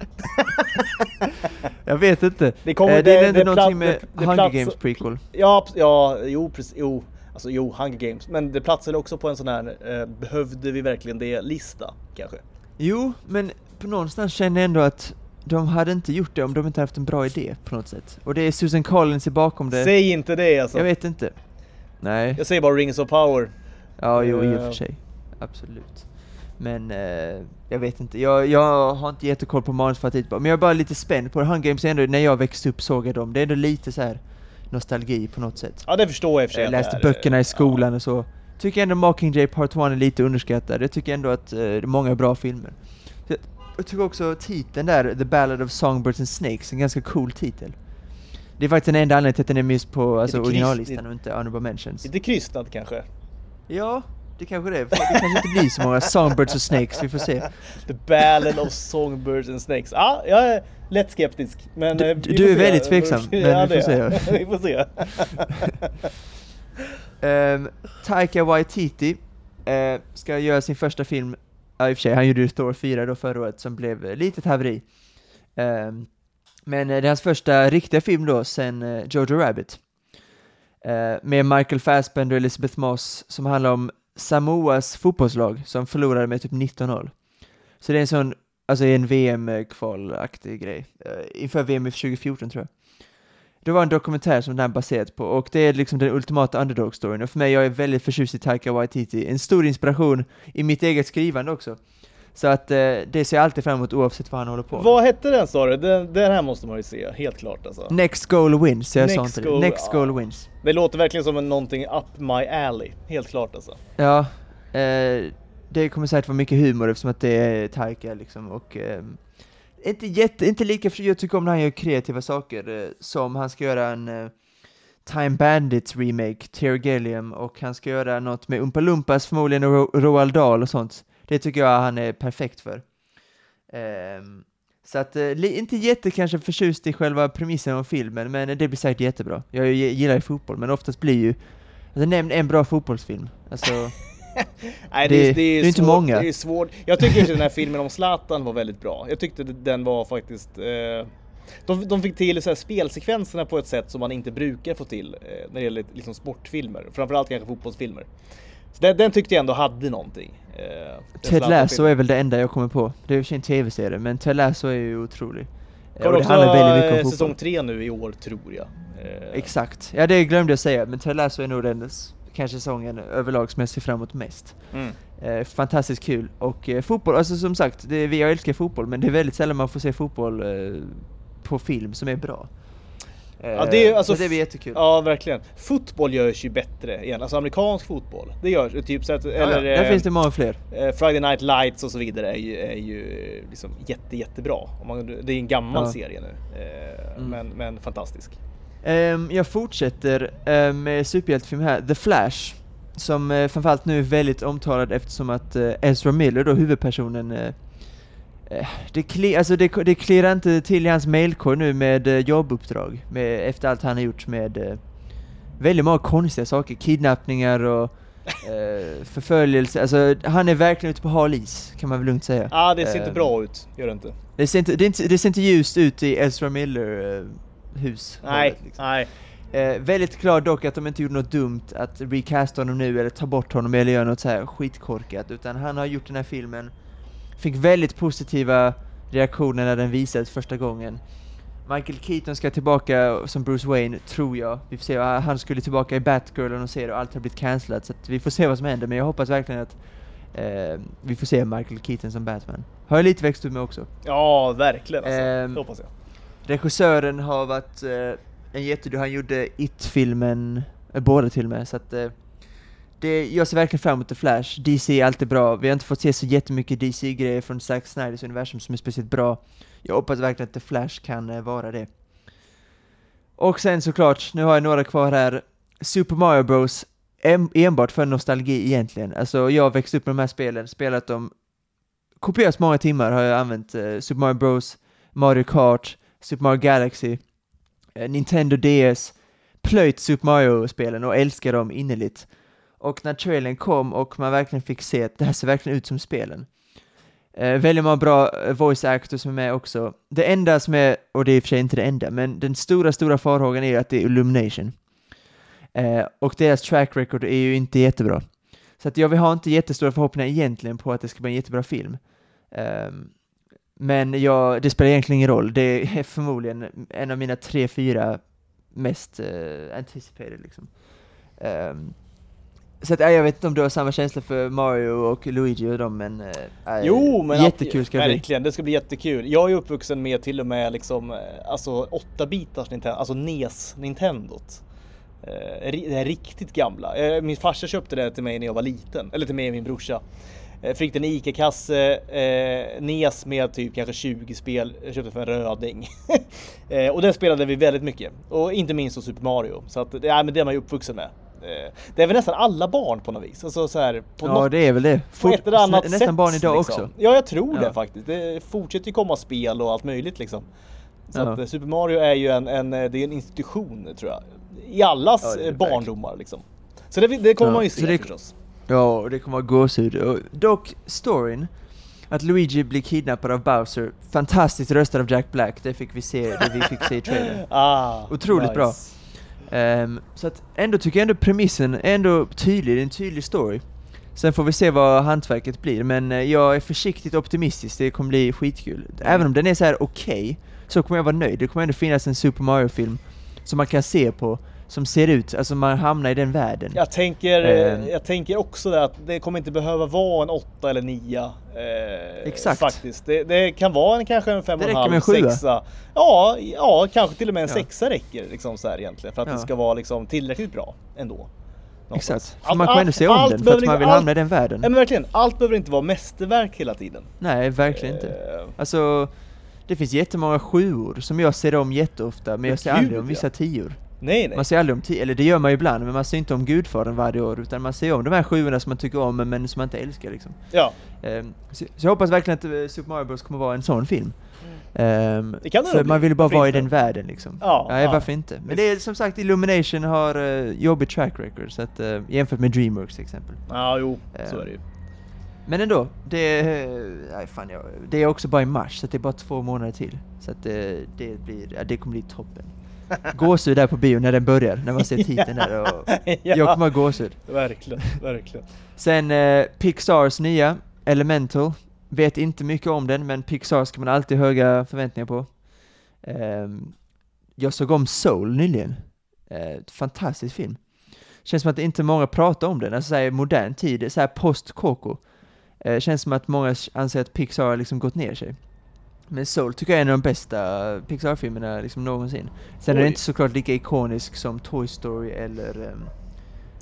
Jag vet inte. Det, kommer, uh, det, det är inte någonting pla- med det, Hunger plats- Games prequel. Ja, ja jo, precis. Jo, alltså, jo, Hunger Games. Men det platsade också på en sån här... Eh, behövde vi verkligen det-lista, kanske? Jo, men på någonstans känner jag ändå att de hade inte gjort det om de inte haft en bra idé på något sätt. Och det är Susan Collins i bakom det. Säg inte det, alltså. Jag vet inte. Nej. Jag säger bara Rings of Power. Ja, jo, i och för sig. Absolut. Men eh, jag vet inte. Jag, jag har inte jättekoll på manusfattigt. Men jag är bara lite spänd på Hunger Games ändå. När jag växte upp såg jag dem. Det är ändå lite så här... nostalgi på något sätt. Ja, det förstår jag i och för sig. Jag läste böckerna i skolan, ja, och så. Tycker ändå Mockingjay Part ett är lite underskattad. Jag tycker ändå att eh, det är många bra filmer. Jag tycker också titeln där, The Ballad of Songbirds and Snakes, en ganska cool titel. Det är faktiskt den enda anledningen till att den är missed på, alltså, originallistan krist- och inte honorable mentions. Lite krystad kanske? Ja, det kanske det är. Det kanske inte blir så många Songbirds och Snakes, vi får se. The Ballad of Songbirds and Snakes. Ja, jag är lätt skeptisk. Men du, du är se. väldigt tveksam, men ja, vi, får ja. vi får se. um, Taika Waititi uh, ska göra sin första film. Ja, i och för sig, han gjorde Thor fyra då förra året, som blev litet haveri. Um, men det är hans första riktiga film då, sen uh, Jojo Rabbit. Uh, med Michael Fassbender och Elizabeth Moss, som handlar om Samoas fotbollslag som förlorade med typ nitton noll. Så det är en sån, alltså en V M-kvalaktig grej. Uh, inför V M i tjugofjorton, tror jag. Det var en dokumentär som den här baserat på, och det är liksom den ultimata underdog-storyn. Och för mig, jag är väldigt förtjust i Taika Waititi. En stor inspiration i mitt eget skrivande också. Så att uh, det ser jag alltid fram emot, oavsett vad han håller på med. Vad hette den, sa du? Den, den här måste man ju se, helt klart alltså. Next Goal Wins, jag sa inte det. Next Goal Wins. Det låter verkligen som en, någonting up my alley, helt klart alltså. Ja, uh, det kommer säkert vara mycket humor, eftersom att det är Taika liksom, och... Um, Inte, jätte, inte lika, för jag tycker om när han gör kreativa saker, eh, som han ska göra en eh, Time Bandits remake, Tear Gilliam, och han ska göra något med Oompa Loompas förmodligen, och Ro- Roald Dahl och sånt. Det tycker jag han är perfekt för. Eh, så att, eh, inte jätte kanske förtjust i själva premissen av filmen, men det blir säkert jättebra. Jag gillar ju fotboll, men oftast blir ju Nämn en bra fotbollsfilm. Alltså... Nej, det, det, är, det, är det är inte svår, många. Det är svårt. Jag tycker att den här filmen om Zlatan var väldigt bra. Jag tyckte den var faktiskt... Eh, de, de fick till så här spelsekvenserna på ett sätt som man inte brukar få till eh, när det gäller liksom sportfilmer. Framförallt kanske fotbollsfilmer. Så den, den tyckte jag ändå hade någonting. Eh, Ted Lasso är väl det enda jag kommer på. Det är ju en tv-serie, men Ted Lasso är ju otrolig. Kommer också ha säsong tre nu i år, tror jag. Eh. Exakt. Ja, det glömde jag säga. Men Ted Lasso är nog den... kanske säsongen överlag som jag ser framåt mest. Mm. Eh, fantastiskt kul. Och eh, fotboll, alltså som sagt, det, jag älskar fotboll, men det är väldigt sällan man får se fotboll eh, på film som är bra. Eh, ja, det är alltså, det är jättekul. Ja, verkligen. Fotboll görs ju bättre igen. Alltså amerikansk fotboll. Det görs typ så att, ja, eller ja, där eh, finns det många fler. Eh, Friday Night Lights och så vidare är ju, är ju liksom jätte jättebra. Om man, det är en gammal ja. serie nu. Eh, mm. men men fantastisk. Um, jag fortsätter uh, med superhjältefilm här, The Flash, som uh, framförallt nu är väldigt omtalad eftersom att uh, Ezra Miller, då huvudpersonen, uh, uh, det kli- alltså det, det klirar inte till i hans mailkorg nu med uh, jobbuppdrag, med, efter allt han har gjort med uh, väldigt många konstiga saker, kidnappningar och uh, förföljelse. Alltså, han är verkligen ute på hal is, kan man väl lugnt säga. Ja, ah, det ser uh, inte bra ut, gör det inte. Det ser inte, det inte, det ser inte ljust ut i Ezra Miller uh, hus. Nej, liksom. nej. Eh, väldigt klart dock att de inte gjorde något dumt att recasta honom nu eller ta bort honom eller göra något så här skitkorkat, utan han har gjort den här filmen, fick väldigt positiva reaktioner när den visades första gången. Michael Keaton ska tillbaka som Bruce Wayne, tror jag. Vi får se, han skulle tillbaka i Batgirl och de ser, och allt har blivit cancelat, så att vi får se vad som händer, men jag hoppas verkligen att eh, vi får se Michael Keaton som Batman. Har jag lite växt upp med också. Ja, verkligen alltså. Eh, hoppas jag. Regissören har varit eh, en jättedu, han gjorde It-filmen, eh, båda till och med, så att eh, det, jag ser verkligen fram emot The Flash. D C är alltid bra, vi har inte fått se så jättemycket D C-grejer från Zack Snyders universum som är speciellt bra. Jag hoppas verkligen att The Flash kan eh, vara det. Och sen såklart, nu har jag några kvar här, Super Mario Bros, en, enbart för nostalgi egentligen. Alltså jag har växt upp med de här spelen, spelat dem kopiöst många timmar har jag använt, eh, Super Mario Bros, Mario Kart, Super Mario Galaxy, Nintendo D S, plöjt Super Mario-spelen och älskar dem innerligt. Och när trailern kom och man verkligen fick se att det här ser verkligen ut som spelen. Eh, väldigt många bra voice actors som är med också. Det enda som är, och det är i och för sig inte det enda, men den stora, stora farhågan är att det är Illumination. Eh, och deras track record är ju inte jättebra. Så att jag har inte jättestora förhoppningar egentligen på att det ska bli en jättebra film. Eh, Men jag, det spelar egentligen ingen roll. Det är förmodligen en av mina tre, fyra mest uh, anticipated. Liksom. Um, så att, äh, jag vet inte om du har samma känsla för Mario och Luigi och dem, men, äh, jo, men jättekul ska det bli. Verkligen, det ska bli jättekul. Jag är uppvuxen med till och med liksom, alltså, åtta-bitars Nintendo, alltså N E S-Nintendot. Uh, det här riktigt gamla. Uh, min farsa köpte det till mig när jag var liten, eller till mig och min brorsa. Fick en Ica-kasse, eh, N E S med typ kanske tjugo spel, jag köpte för en röding. eh, och den spelade vi väldigt mycket. Och inte minst så Super Mario. Så att, ja, men det är man ju uppvuxen med. Eh, det är väl nästan alla barn på något vis. Alltså, så här, på ja, något, det är väl det. Fort, ett eller annat nästan sätt, barn idag liksom. Också. Ja, jag tror ja. det faktiskt. Det fortsätter ju komma spel och allt möjligt. Liksom. Så ja. att, Super Mario är ju en, en, det är en institution, tror jag. I allas ja, barndomar. Liksom. Så det, det kommer ja. man ju se det, förstås. Ja, och det kommer att gås ut. Dock, storyn, att Luigi blir kidnappad av Bowser, fantastiskt röstad av Jack Black, det fick vi se, det vi fick se i trailern. Ah, otroligt nice. Bra. Um, så att ändå tycker jag ändå premissen är ändå tydlig, det är en tydlig story. Sen får vi se vad hantverket blir, men jag är försiktigt optimistisk, det kommer bli skitkul. Även om den är så här okej, okay, så kommer jag vara nöjd. Det kommer ändå finnas en Super Mario-film som man kan se på, som ser ut, alltså man hamnar i den världen. Jag tänker, eh. jag tänker också att det kommer inte behöva vara en åtta eller nia. Eh, Exakt. Faktiskt. Det, det kan vara en, kanske en fem och en halv, sexa. Ja, ja, kanske till och med en ja. sexa räcker liksom så här egentligen, för att ja. det ska vara liksom tillräckligt bra ändå. Exakt. Allt, man kan ändå se om den för att man vill allt, hamna i den världen. Men verkligen, allt behöver inte vara mästerverk hela tiden. Nej, verkligen eh. inte. Alltså, det finns jättemånga sjuor som jag ser om jätteofta, men jag ser Gud, aldrig om vissa ja. tior. Nej, nej. Man ser aldrig om tio, eller det gör man ju ibland, men man ser inte om Gudfadern varje år, utan man ser om de här sjuorna som man tycker om men som man inte älskar liksom. Ja. Så, så jag hoppas verkligen att Super Mario Bros kommer vara en sån film. Um, det kan det för man vill bara vara i den världen liksom. Ja, ja, ja. Varför inte? Men det är som sagt, Illumination har uh, jobbig track record så att, uh, jämfört med Dreamworks till exempel. Ja, jo, uh, så är det ju. Men ändå, det, nej, fan, jag, det är också bara i mars så det är bara två månader till. Så att det, det, blir, det kommer bli toppen. Gåsud där på bio när den börjar, när man ser titeln där. Och ja, jag kommer ha gåsud. Verkligen, verkligen. Sen eh, Pixars nya, Elemental. Vet inte mycket om den, men Pixar ska man alltid höga förväntningar på. Eh, jag såg om Soul nyligen. Eh, fantastisk film. Känns som att inte många pratar om den. Alltså i modern tid, så här post-Coco. Eh, känns som att många anser att Pixar har liksom gått ner sig. Men Soul tycker jag är en av de bästa Pixar-filmerna liksom någonsin. Sen Oj. är det inte såklart lika ikonisk som Toy Story eller um,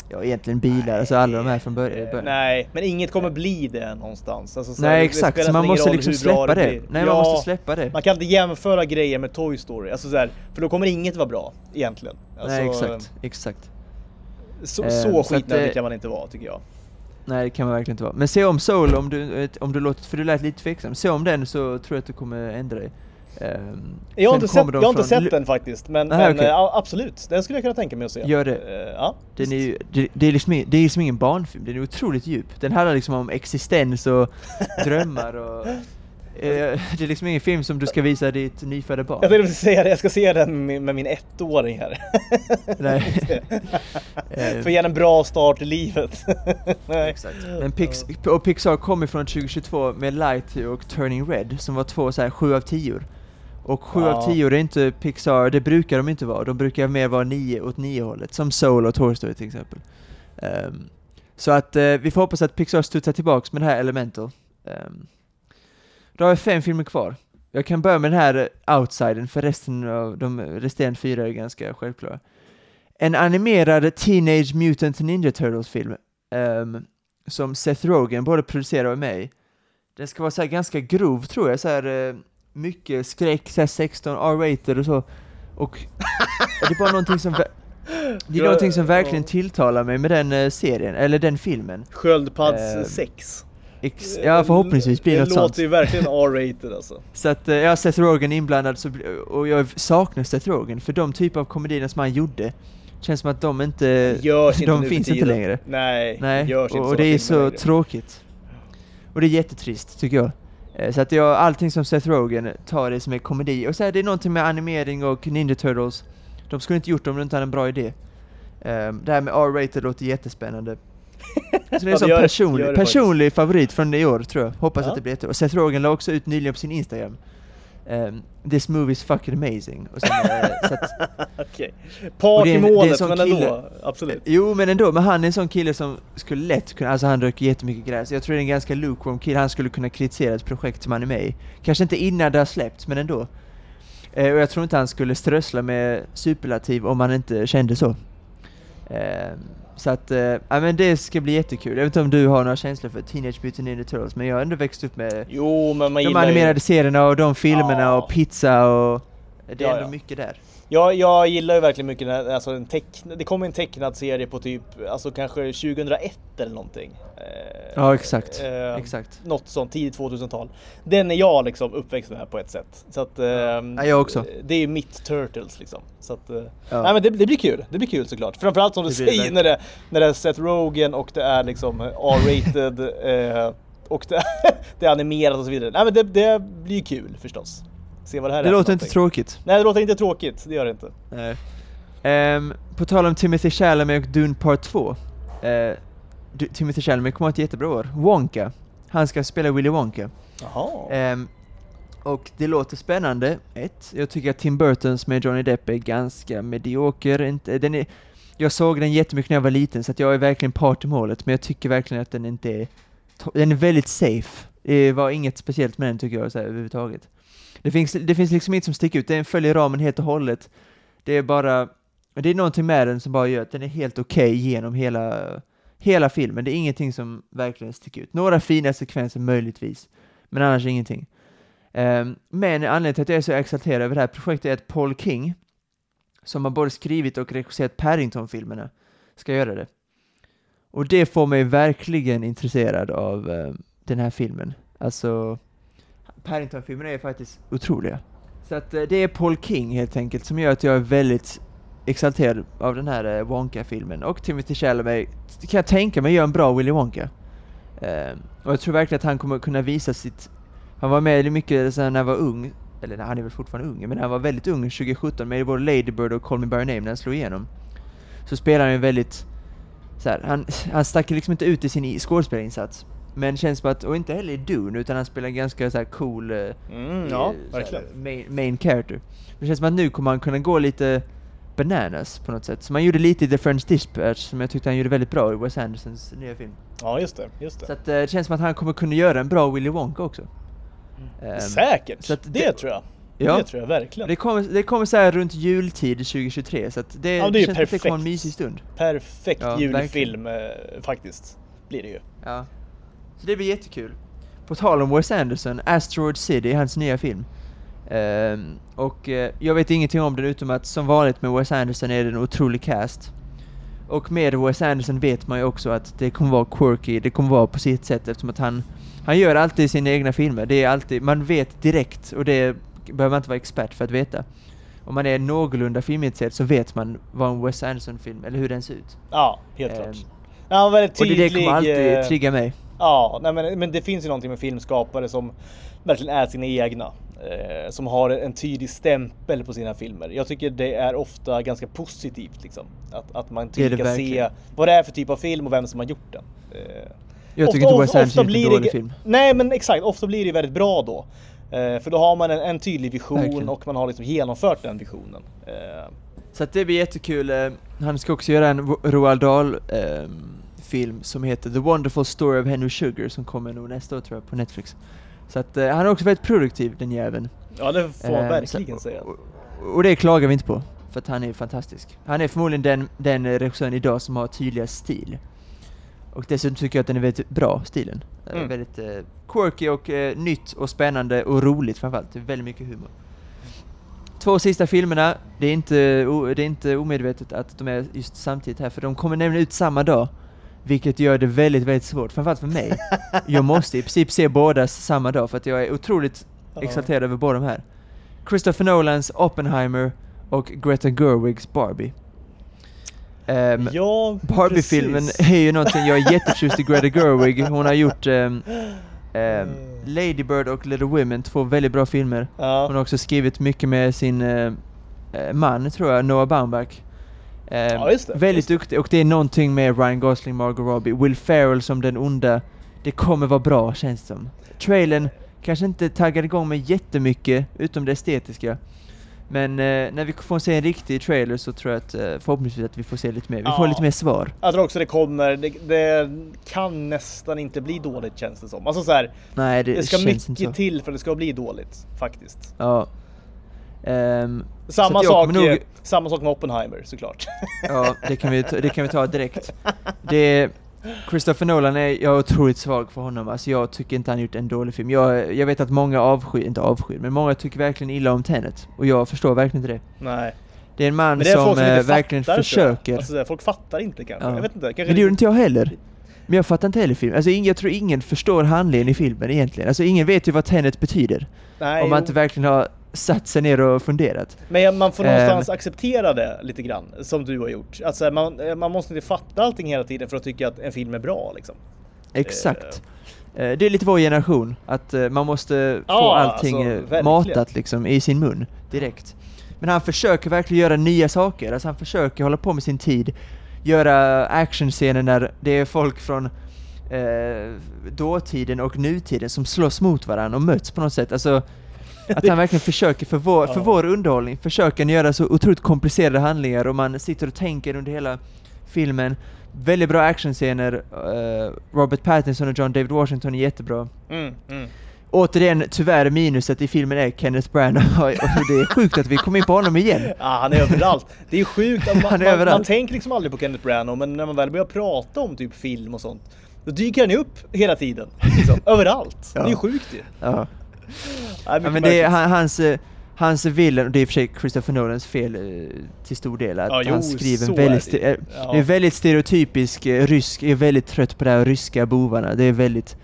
ja, egentligen bilar, nej, alltså alla de här från början. Börja. Nej, men inget kommer bli det någonstans. Alltså, så nej, det, exakt. Det så man måste liksom släppa det. det. Nej, ja, man måste släppa det. Man kan inte jämföra grejer med Toy Story. Alltså, så här, för då kommer inget vara bra, egentligen. Alltså, nej, exakt. exakt. Så, um, så skitnödig kan man inte vara, tycker jag. Nej, det kan man verkligen inte vara. Men se om Soul, om du, om du låter, för du lät lite tveksam. Se om den så tror jag att du kommer ändra dig. Um, jag har inte, sett, jag har från... inte sett den faktiskt, men, Aha, men okay. uh, absolut. Den skulle jag kunna tänka mig att se. Gör det. Uh, ja, den är ju, det, det, är liksom, det är liksom ingen barnfilm, den är otroligt djup. Den handlar liksom om existens och drömmar och... Det är liksom ingen film som du ska visa ditt nyfödda barn. Jag tänkte säga det, jag ska se den med min ettåring här. Nej. För ge en bra start i livet. Nej. Exakt. Men Pixar, och Pixar kom ifrån tjugohundratjugotvå med Light och Turning Red som var två så här sju av tio. Och sju ja. av tio är inte Pixar, det brukar de inte vara. De brukar mer vara nio åt nio hållet, som Soul och Toy Story till exempel. Um, så att uh, vi får hoppas att Pixar studsar tillbaka med det här Elemental. Um, Då har jag fem filmer kvar. Jag kan börja med den här Outsidern, för resten av de resterande fyra är ganska självklara. En animerad Teenage Mutant Ninja Turtles-film um, som Seth Rogen både producerar och mig. Den ska vara så här ganska grov, tror jag. Så här, uh, mycket skräck, så här sexton, R-rated och så. Och det är bara någonting som... Vä- det är någonting som verkligen tilltalar mig med den uh, serien, eller den filmen. Sköldpadds uh, sex. Ex- ja, förhoppningsvis blir det något sånt. Det låter ju verkligen R-rated alltså. Så att jag har Seth Rogen inblandad så, och jag saknar Seth Rogen för de typ av komedierna som han gjorde känns som att de inte, de inte finns inte längre. Nej, Nej. Görs och, inte och det är så längre. Tråkigt. Och det är jättetrist tycker jag. Så att jag, allting som Seth Rogen tar det som är komedi. Och så här, det är någonting med animering och Ninja Turtles. De skulle inte gjort dem om de inte hade en bra idé. Det här med R-rated låter jättespännande. Så det är som ja, personlig, gör det, personlig favorit från det år tror jag. Hoppas ja. att det blir ett år. Seth Rogen la också ut nyligen på sin Instagram um, This movie is fucking amazing. Och sen, så att, okay. Part i målet men ändå. Absolut. Jo men ändå, men han är en sån kille som skulle lätt kunna, alltså han röker jättemycket gräs. Jag tror det är en ganska lukewarm kille. Han skulle kunna kritisera ett projekt som han är med i. Kanske inte innan det har släppts men ändå uh, och jag tror inte han skulle strössla med superlativ om han inte kände så. Ehm uh, Så att, äh, men det ska bli jättekul. Jag vet inte om du har några känslor för Teenage Mutant Ninja Turtles, men jag har ändå växt upp med jo, men man de animerade ju... serierna och de filmerna ja. och pizza och det är ja, ändå ja. mycket där. Ja, jag gillar ju verkligen mycket när, alltså en teckn- det kom en tecknad serie på typ alltså kanske tjugohundraett eller någonting. Eh, ja, exakt. Eh, exakt. Något sånt tidigt tvåtusen-tal. Den är jag liksom uppväxt med här på ett sätt. Så att eh, ja, jag också. Det är ju mitt Turtles liksom. Så att, eh, ja. nej men det, det blir kul. Det blir kul såklart. Framförallt som du det säger när det när det är Seth Rogen och det är liksom R-rated eh, och det, det är animerat och så vidare. Nej men det, det blir kul förstås. Se vad det här det är låter inte tråkigt. Nej, det låter inte tråkigt. Det gör det inte. Nej. Um, på tal om Timothy Chalamet och Dune Part två. Uh, du, Timothy Chalamet kommer ha ett jättebra år. Wonka. Han ska spela Willy Wonka. Jaha. Um, och det låter spännande. Ett, jag tycker att Tim Burtons med Johnny Depp är ganska medioker. Inte, den är, jag såg den jättemycket när jag var liten så att jag är verkligen part i målet. Men jag tycker verkligen att den inte är... Den är väldigt safe. Det var inget speciellt med den tycker jag så här, överhuvudtaget. Det finns, det finns liksom inte som sticker ut. Den följer ramen helt och hållet. Det är bara... Det är någonting med den som bara gör att den är helt okej okay genom hela, hela filmen. Det är ingenting som verkligen sticker ut. Några fina sekvenser möjligtvis. Men annars ingenting. Um, men anledningen till att jag är så exalterad över det här projektet är att Paul King, som har både skrivit och regisserat Paddington-filmerna, ska göra det. Och det får mig verkligen intresserad av um, den här filmen. Alltså... Paddington-filmerna är faktiskt otroliga. Så att det är Paul King helt enkelt som gör att jag är väldigt exalterad av den här Wonka-filmen. Och Timothy Chalamet kan jag tänka mig gör en bra Willy Wonka. Uh, och jag tror verkligen att han kommer kunna visa sitt... Han var med i mycket när han var ung. Eller han är väl fortfarande ung, men han var väldigt ung tjugo sjutton med både Lady Bird och Call Me By Your Name när han slog igenom. Så spelar han ju väldigt... Så här, han, han stack liksom inte ut i sin skådespelarinsats. Men känns på att, och inte heller i Dune, utan han spelar ganska så här cool mm, ja, så här, main, main character. Det känns som att nu kommer han kunna gå lite bananas på något sätt. Som han gjorde lite i The French Dispatch, som jag tyckte han gjorde väldigt bra i Wes Andersons nya film. Ja, just det. Just det. Så att, det känns som att han kommer kunna göra en bra Willy Wonka också. Mm. Um, Säkert, så att det, det tror jag. Ja. Det tror jag verkligen. Det kommer, det kommer så här runt jultid tjugo tjugotre, så att det, ja, det känns att det kommer en mysig stund. Perfekt ja, julfilm verkligen. Faktiskt, blir det ju. Ja. Så det blir jättekul. På tal om Wes Anderson, Asteroid City, hans nya film. Um, och uh, jag vet ingenting om den utom att som vanligt med Wes Anderson är det en otrolig cast. Och med Wes Anderson vet man ju också att det kommer vara quirky, det kommer vara på sitt sätt eftersom att han, han gör alltid sina egna filmer. Det är alltid, man vet direkt och det behöver man inte vara expert för att veta. Om man är någorlunda filmintresserad så vet man vad en Wes Anderson-film eller hur den ser ut. Ja, helt um, klart. Ja, väldigt tydlig. Och det, det kommer alltid uh... trigga mig. Ja, nej, men, men det finns ju någonting med filmskapare som verkligen är sina egna. Eh, som har en tydlig stämpel på sina filmer. Jag tycker det är ofta ganska positivt liksom, att, att man tycker kan se vad det är för typ av film och vem som har gjort den. Eh, Jag tycker ofta, inte of, ofta blir dålig det, film. Nej, men exakt. Ofta blir det väldigt bra då. Eh, för då har man en, en tydlig vision verkligen. Och man har liksom genomfört den visionen. Eh. Så att det blir jättekul. Han ska också göra en Roald Dahl... Eh, film som heter The Wonderful Story of Henry Sugar som kommer nog nästa år tror jag på Netflix. Så att eh, han är också väldigt produktiv den jäveln. Ja, det får man eh, verkligen säga. Och, och det klagar vi inte på för att han är fantastisk. Han är förmodligen den, den regissören idag som har tydligast stil. Och dessutom tycker jag att den är väldigt bra, stilen. Mm. Väldigt eh, quirky och eh, nytt och spännande och roligt framförallt. Väldigt mycket humor. Två sista filmerna, det är inte, o, det är inte omedvetet att de är just samtidigt här för de kommer nämligen ut samma dag. Vilket gör det väldigt, väldigt svårt. Framförallt för mig. Jag måste i princip se båda samma dag. För att jag är otroligt uh-huh. exalterad över båda de här. Christopher Nolans Oppenheimer. Och Greta Gerwigs Barbie. Um, ja, Barbie-filmen precis. Är ju någonting jag är jättetjust i Greta Gerwig. Hon har gjort um, um, Lady Bird och Little Women. Två väldigt bra filmer. Uh-huh. Hon har också skrivit mycket med sin uh, man, tror jag. Noah Baumbach. Um, ja, just det, väldigt just det. Duktig och det är någonting med Ryan Gosling, Margot Robbie, Will Ferrell som den onda. Det kommer vara bra känns det som. Trailern kanske inte taggar igång med jättemycket utom det estetiska. Men eh, när vi får se en riktig trailer så tror jag att eh, förhoppningsvis att vi får se lite mer. Vi ja. får lite mer svar. Jag tror också det kommer. Det, det kan nästan inte bli dåligt känns det som. Alltså så här, nej, det, det ska mycket till för att det ska bli dåligt faktiskt. Ja. Um, samma, sak, nog... samma sak med Oppenheimer såklart. Ja, det kan vi, det kan vi ta direkt. Det, Christopher Nolan är, jag är otroligt svag för honom. Alltså, jag tycker inte han gjort en dålig film. Jag, jag vet att många avskyr, inte avskyr, men många tycker verkligen illa om Tenet. Och jag förstår verkligen inte det. Nej. Det är en man är som, som äh, verkligen fattar, försöker. Alltså, folk fattar inte kanske. Ja. Jag vet inte, kanske men det gjorde inte jag heller. Men jag fattar inte heller film. Alltså, ingen, jag tror ingen förstår handlingen i filmen egentligen. Alltså, ingen vet ju vad Tenet betyder. Nej, om man inte verkligen har satt sig ner och funderat. Men man får någonstans um, acceptera det lite grann som du har gjort. Alltså man, man måste inte fatta allting hela tiden för att tycka att en film är bra liksom. Exakt. Uh, det är lite vår generation att uh, man måste ah, få allting alltså, matat liksom, i sin mun direkt. Men han försöker verkligen göra nya saker. Alltså han försöker hålla på med sin tid. Göra actionscener när det är folk från uh, dåtiden och nutiden som slåss mot varandra och möts på något sätt. Alltså att han verkligen försöker för vår, för vår underhållning försöker göra så otroligt komplicerade handlingar och man sitter och tänker under hela filmen. Väldigt bra actionscener. Uh, Robert Pattinson och John David Washington är jättebra. Mm, mm. Återigen, tyvärr minuset i filmen är Kenneth Branagh. Och det är sjukt att vi kommer in på honom igen. Ja, han är överallt. Det är sjukt. Att man, han är överallt. Man, man tänker liksom aldrig på Kenneth Branagh, men när man väl börjar prata om typ film och sånt, då dyker han upp hela tiden. Liksom, överallt. Ja. Det är sjukt ju. Ja. Ja, men det är hans, hans villan och det är i och för sig Christopher Nolans fel till stor del att ja, han jo, skriver en väldigt, är det. Ja. Det är väldigt stereotypisk rysk, är väldigt trött på de här ryska bovarna. Det är väldigt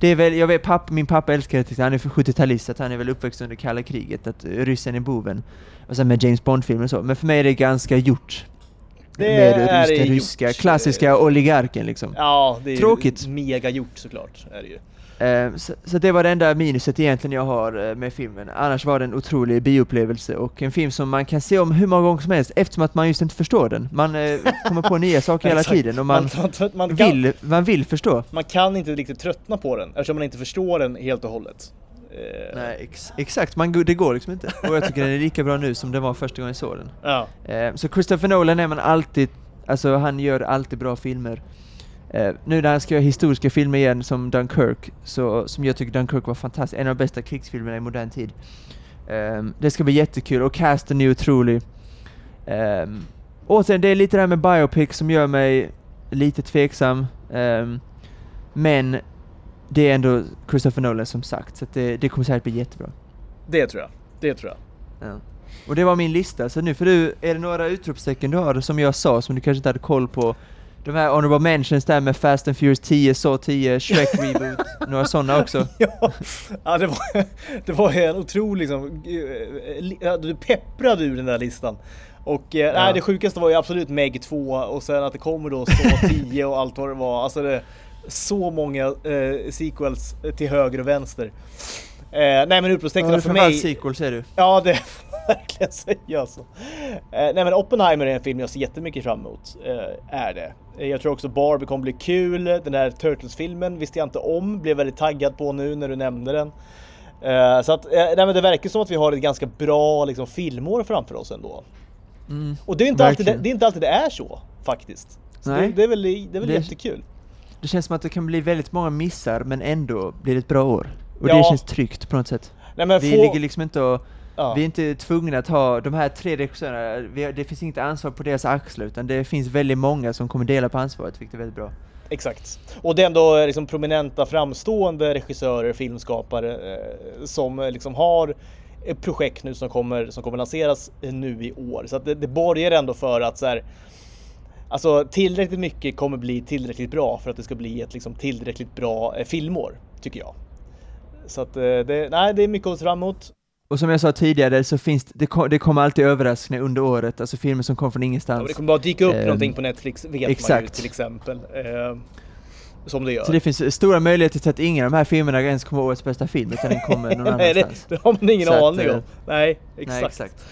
det är väl, jag vet, papp, min pappa älskar det, han är för sjuttiotalist, att han är väl uppväxt under kalla kriget, att ryssen är boven. Och sen med James Bond-filmer och så. Men för mig är det ganska gjort. Det är ryska, det ryska klassiska oligarken liksom. Ja, det är tråkigt. Mega gjort såklart är det ju. Så, så det var det enda minuset egentligen jag har med filmen. Annars var det en otrolig bioupplevelse och en film som man kan se om hur många gånger som helst, eftersom att man just inte förstår den. Man eh, kommer på nya saker hela tiden och man, man, man, man, kan, vill, man vill förstå. Man kan inte riktigt tröttna på den eftersom man inte förstår den helt och hållet. Eh. Nej, ex, exakt, man, det går liksom inte. Och jag tycker den är lika bra nu som den var första gången jag såg den. Ja. Eh, så Christopher Nolan är man alltid, alltså han gör alltid bra filmer. Uh, nu när han ska göra historiska filmer igen som Dunkirk, så, som jag tycker Dunkirk var fantastisk, en av de bästa krigsfilmerna i modern tid. Um, det ska bli jättekul och casten är otrolig. Um, återigen, det är lite det här med biopic som gör mig lite tveksam, um, men det är ändå Christopher Nolan som sagt, så att det, det kommer säkert bli jättebra. Det tror jag, det tror jag. Uh. Och det var min lista, så nu för du, är det några utropstecken du har som jag sa som du kanske inte hade koll på? De här honorable mentions där med Fast and Furious tio, Saw tio, Shrek reboot, några sådana också. Ja, ja det, var, det var en otrolig liksom, du pepprade ur den där listan. Och ja. Nej, det sjukaste var ju absolut Meg två och sen att det kommer då Saw tio och allt vad det var. Alltså det är så många eh, sequels till höger och vänster. Eh, nej men utropstecknen ja, för mig... sequels är du. Ja det verkligen säga alltså. Eh, nej men Oppenheimer är en film jag ser jättemycket fram emot, eh, är det. Jag tror också Barbie kommer bli kul. Den här Turtles-filmen visste jag inte om. Blev väldigt taggad på nu när du nämnde den. Uh, så att, nej, men det verkar som att vi har ett ganska bra liksom, filmår framför oss ändå. Mm, och det är, inte alltid det, det är inte alltid det är så, faktiskt. Så det, det är väl, det är väl det, jättekul. Det känns som att det kan bli väldigt många missar, men ändå blir det ett bra år. Och ja. Det känns tryggt på något sätt. Nej, men vi få... ligger liksom inte och... Ja. Vi är inte tvungna att ha de här tre regissörerna, det finns inget ansvar på deras axlar, utan det finns väldigt många som kommer dela på ansvaret, vilket är väldigt bra. Exakt. Och det är ändå liksom prominenta, framstående regissörer, filmskapare eh, som liksom har projekt nu som kommer, som kommer lanseras nu i år. Så att det, det borgar ändå för att så här, alltså, tillräckligt mycket kommer bli tillräckligt bra för att det ska bli ett liksom, tillräckligt bra eh, filmår, tycker jag. Så att eh, det, nej, det är mycket att fram emot. Och som jag sa tidigare så finns det, det, kom, det kommer alltid överraskningar under året, alltså filmer som kom från ingenstans. Ja, det kommer bara dyka upp um, någonting på Netflix, vet exakt. Man ju till exempel. Uh, som det gör. Så det finns stora möjligheter till att ingen av de här filmerna ens kommer årets bästa film, utan den kommer någon annanstans. Nej, det, det har man ingen så aning att, om. Nej, exakt. Nej, exakt.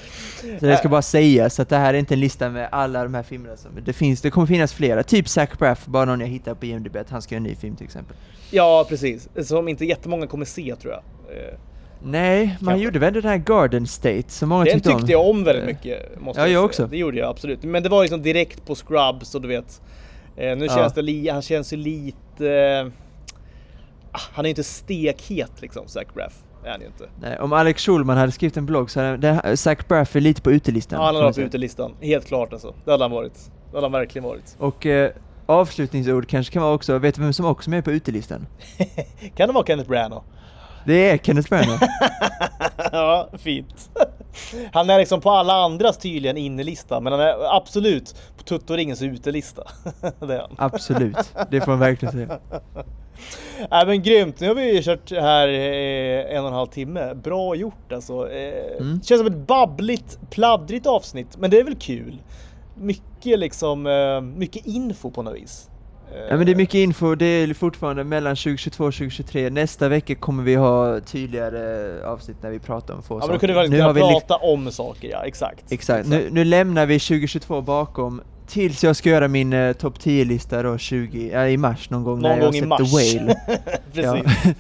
Så det ska bara sägas att det här är inte en lista med alla de här filmerna. Som, det, finns, det kommer finnas flera, typ Zach Braff, bara någon jag hittar på I M D B, att han ska göra en ny film till exempel. Ja, precis. Som inte jättemånga kommer se, tror jag. Uh, Nej, man kanske. Gjorde väl den här Garden State som många tyckte om. Den tyckte jag om väldigt mycket, måste ja, jag, jag också. Det gjorde jag absolut. Men det var liksom direkt på Scrubs och du vet. Eh, nu ja. känns det li- han känns ju lite eh, han är ju inte stekhet liksom, Zach Braff. Är han ju inte. Nej, om Alex Schulman hade skrivit en blogg så hade Zach Braff är lite på utelistan. Ja, han var på utelistan. Helt klart alltså. Det hade han varit. Det hade han verkligen varit. Och eh, avslutningsord kanske kan vara också, vet du vem som också är på utelistan? Kan det vara Kenneth Branagh? Det är Kenneth Branagh. Ja, fint. Han är liksom på alla andras tydligen innerlista, men han är absolut på Tuttoringens utelista. Det är han. Absolut, det får man verkligen säga. Äh, men grymt, nu har vi kört här eh, en och en halv timme. Bra gjort alltså. Eh, mm. Känns som ett babbligt, pladdrigt avsnitt, men det är väl kul. Mycket, liksom, eh, mycket info på något vis. Ja, men det är mycket info, det är fortfarande mellan tjugo tjugotvå och tjugo tjugotre. Nästa vecka kommer vi ha tydligare avsnitt när vi pratar om få ja, saker. Ja, men då kunde vi prata li- om saker, ja, exakt. Exakt, exakt. Nu, nu lämnar vi tjugo tjugotvå bakom tills jag ska göra min uh, topp tio-lista då tjugo, ja, i mars någon gång. Någon när gång jag har sett The Whale. Precis.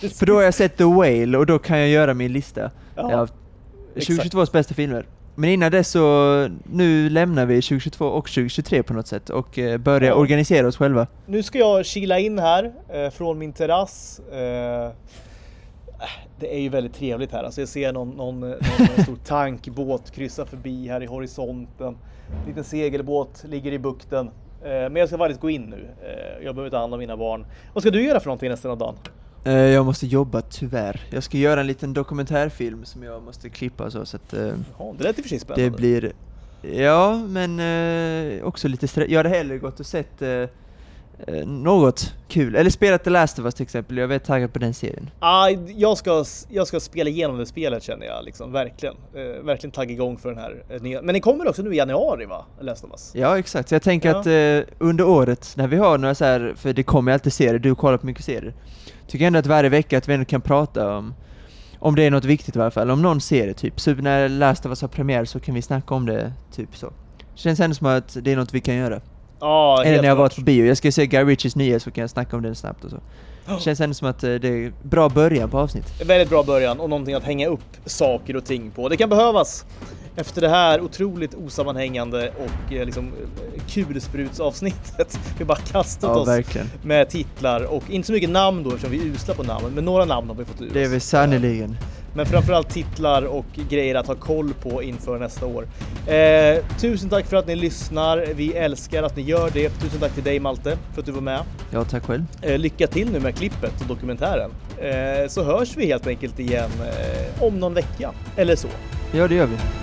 Precis. För då har jag sett The Whale och då kan jag göra min lista ja. av tjugo tjugotvås bästa filmer. Men innan dess så, nu lämnar vi tjugo tjugotvå och tjugo tjugotre på något sätt och eh, börjar ja. organisera oss själva. Nu ska jag kila in här eh, från min terrass. Eh, det är ju väldigt trevligt här. Alltså jag ser någon, någon, någon stor tankbåt kryssa förbi här i horisonten. En liten segelbåt ligger i bukten. Eh, men jag ska faktiskt gå in nu. Eh, jag behöver ta hand om mina barn. Vad ska du göra för någonting nästa av dagen? Eh, jag måste jobba tyvärr. Jag ska göra en liten dokumentärfilm som jag måste klippa så, så att eh, Jaha, det lät ju för sig spännande. Det blir ja, men eh, också lite strä- jag hade hellre gått och sett eh, eh, något kul. Eller spelat The Last of Us till exempel. Jag är väldigt taggad på den serien. Ah, jag, ska, jag ska spela igenom det spelet, känner jag. Liksom. Verkligen. Eh, verkligen tagg igång för den här eh, nya. Men den kommer också nu i januari, va? Last of Us. Ja, exakt. Så jag tänker ja. att eh, under året när vi har några så här, för det kommer ju alltid serier. Du kollar på mycket serier. Tycker ändå att varje vecka att vi ändå kan prata om Om det är något viktigt i alla fall. Om någon serie typ. Så när Last of Us har premiär så kan vi snacka om det typ så. Känns ändå som att det är något vi kan göra. Oh, eller när jag klart. varit på bio. Jag ska se Guy Ritchies nya så kan jag snacka om den snabbt och så. Oh. Känns ändå som att det är bra början på avsnitt. Väldigt bra början och någonting att hänga upp saker och ting på. Det kan behövas efter det här otroligt osammanhängande och eh, liksom kulsprutsavsnittet. Vi bara kastat ja, oss verkligen. med titlar och inte så mycket namn då eftersom vi uslar på namn. Men några namn har vi fått ut. Det är vi sannoliken. Men framförallt titlar och grejer att ha koll på inför nästa år. Eh, tusen tack för att ni lyssnar. Vi älskar att ni gör det. Tusen tack till dig, Malte, för att du var med. Ja, tack själv. Eh, lycka till nu med klippet och dokumentären. Eh, så hörs vi helt enkelt igen eh, om någon vecka. Eller så. Ja, det gör vi.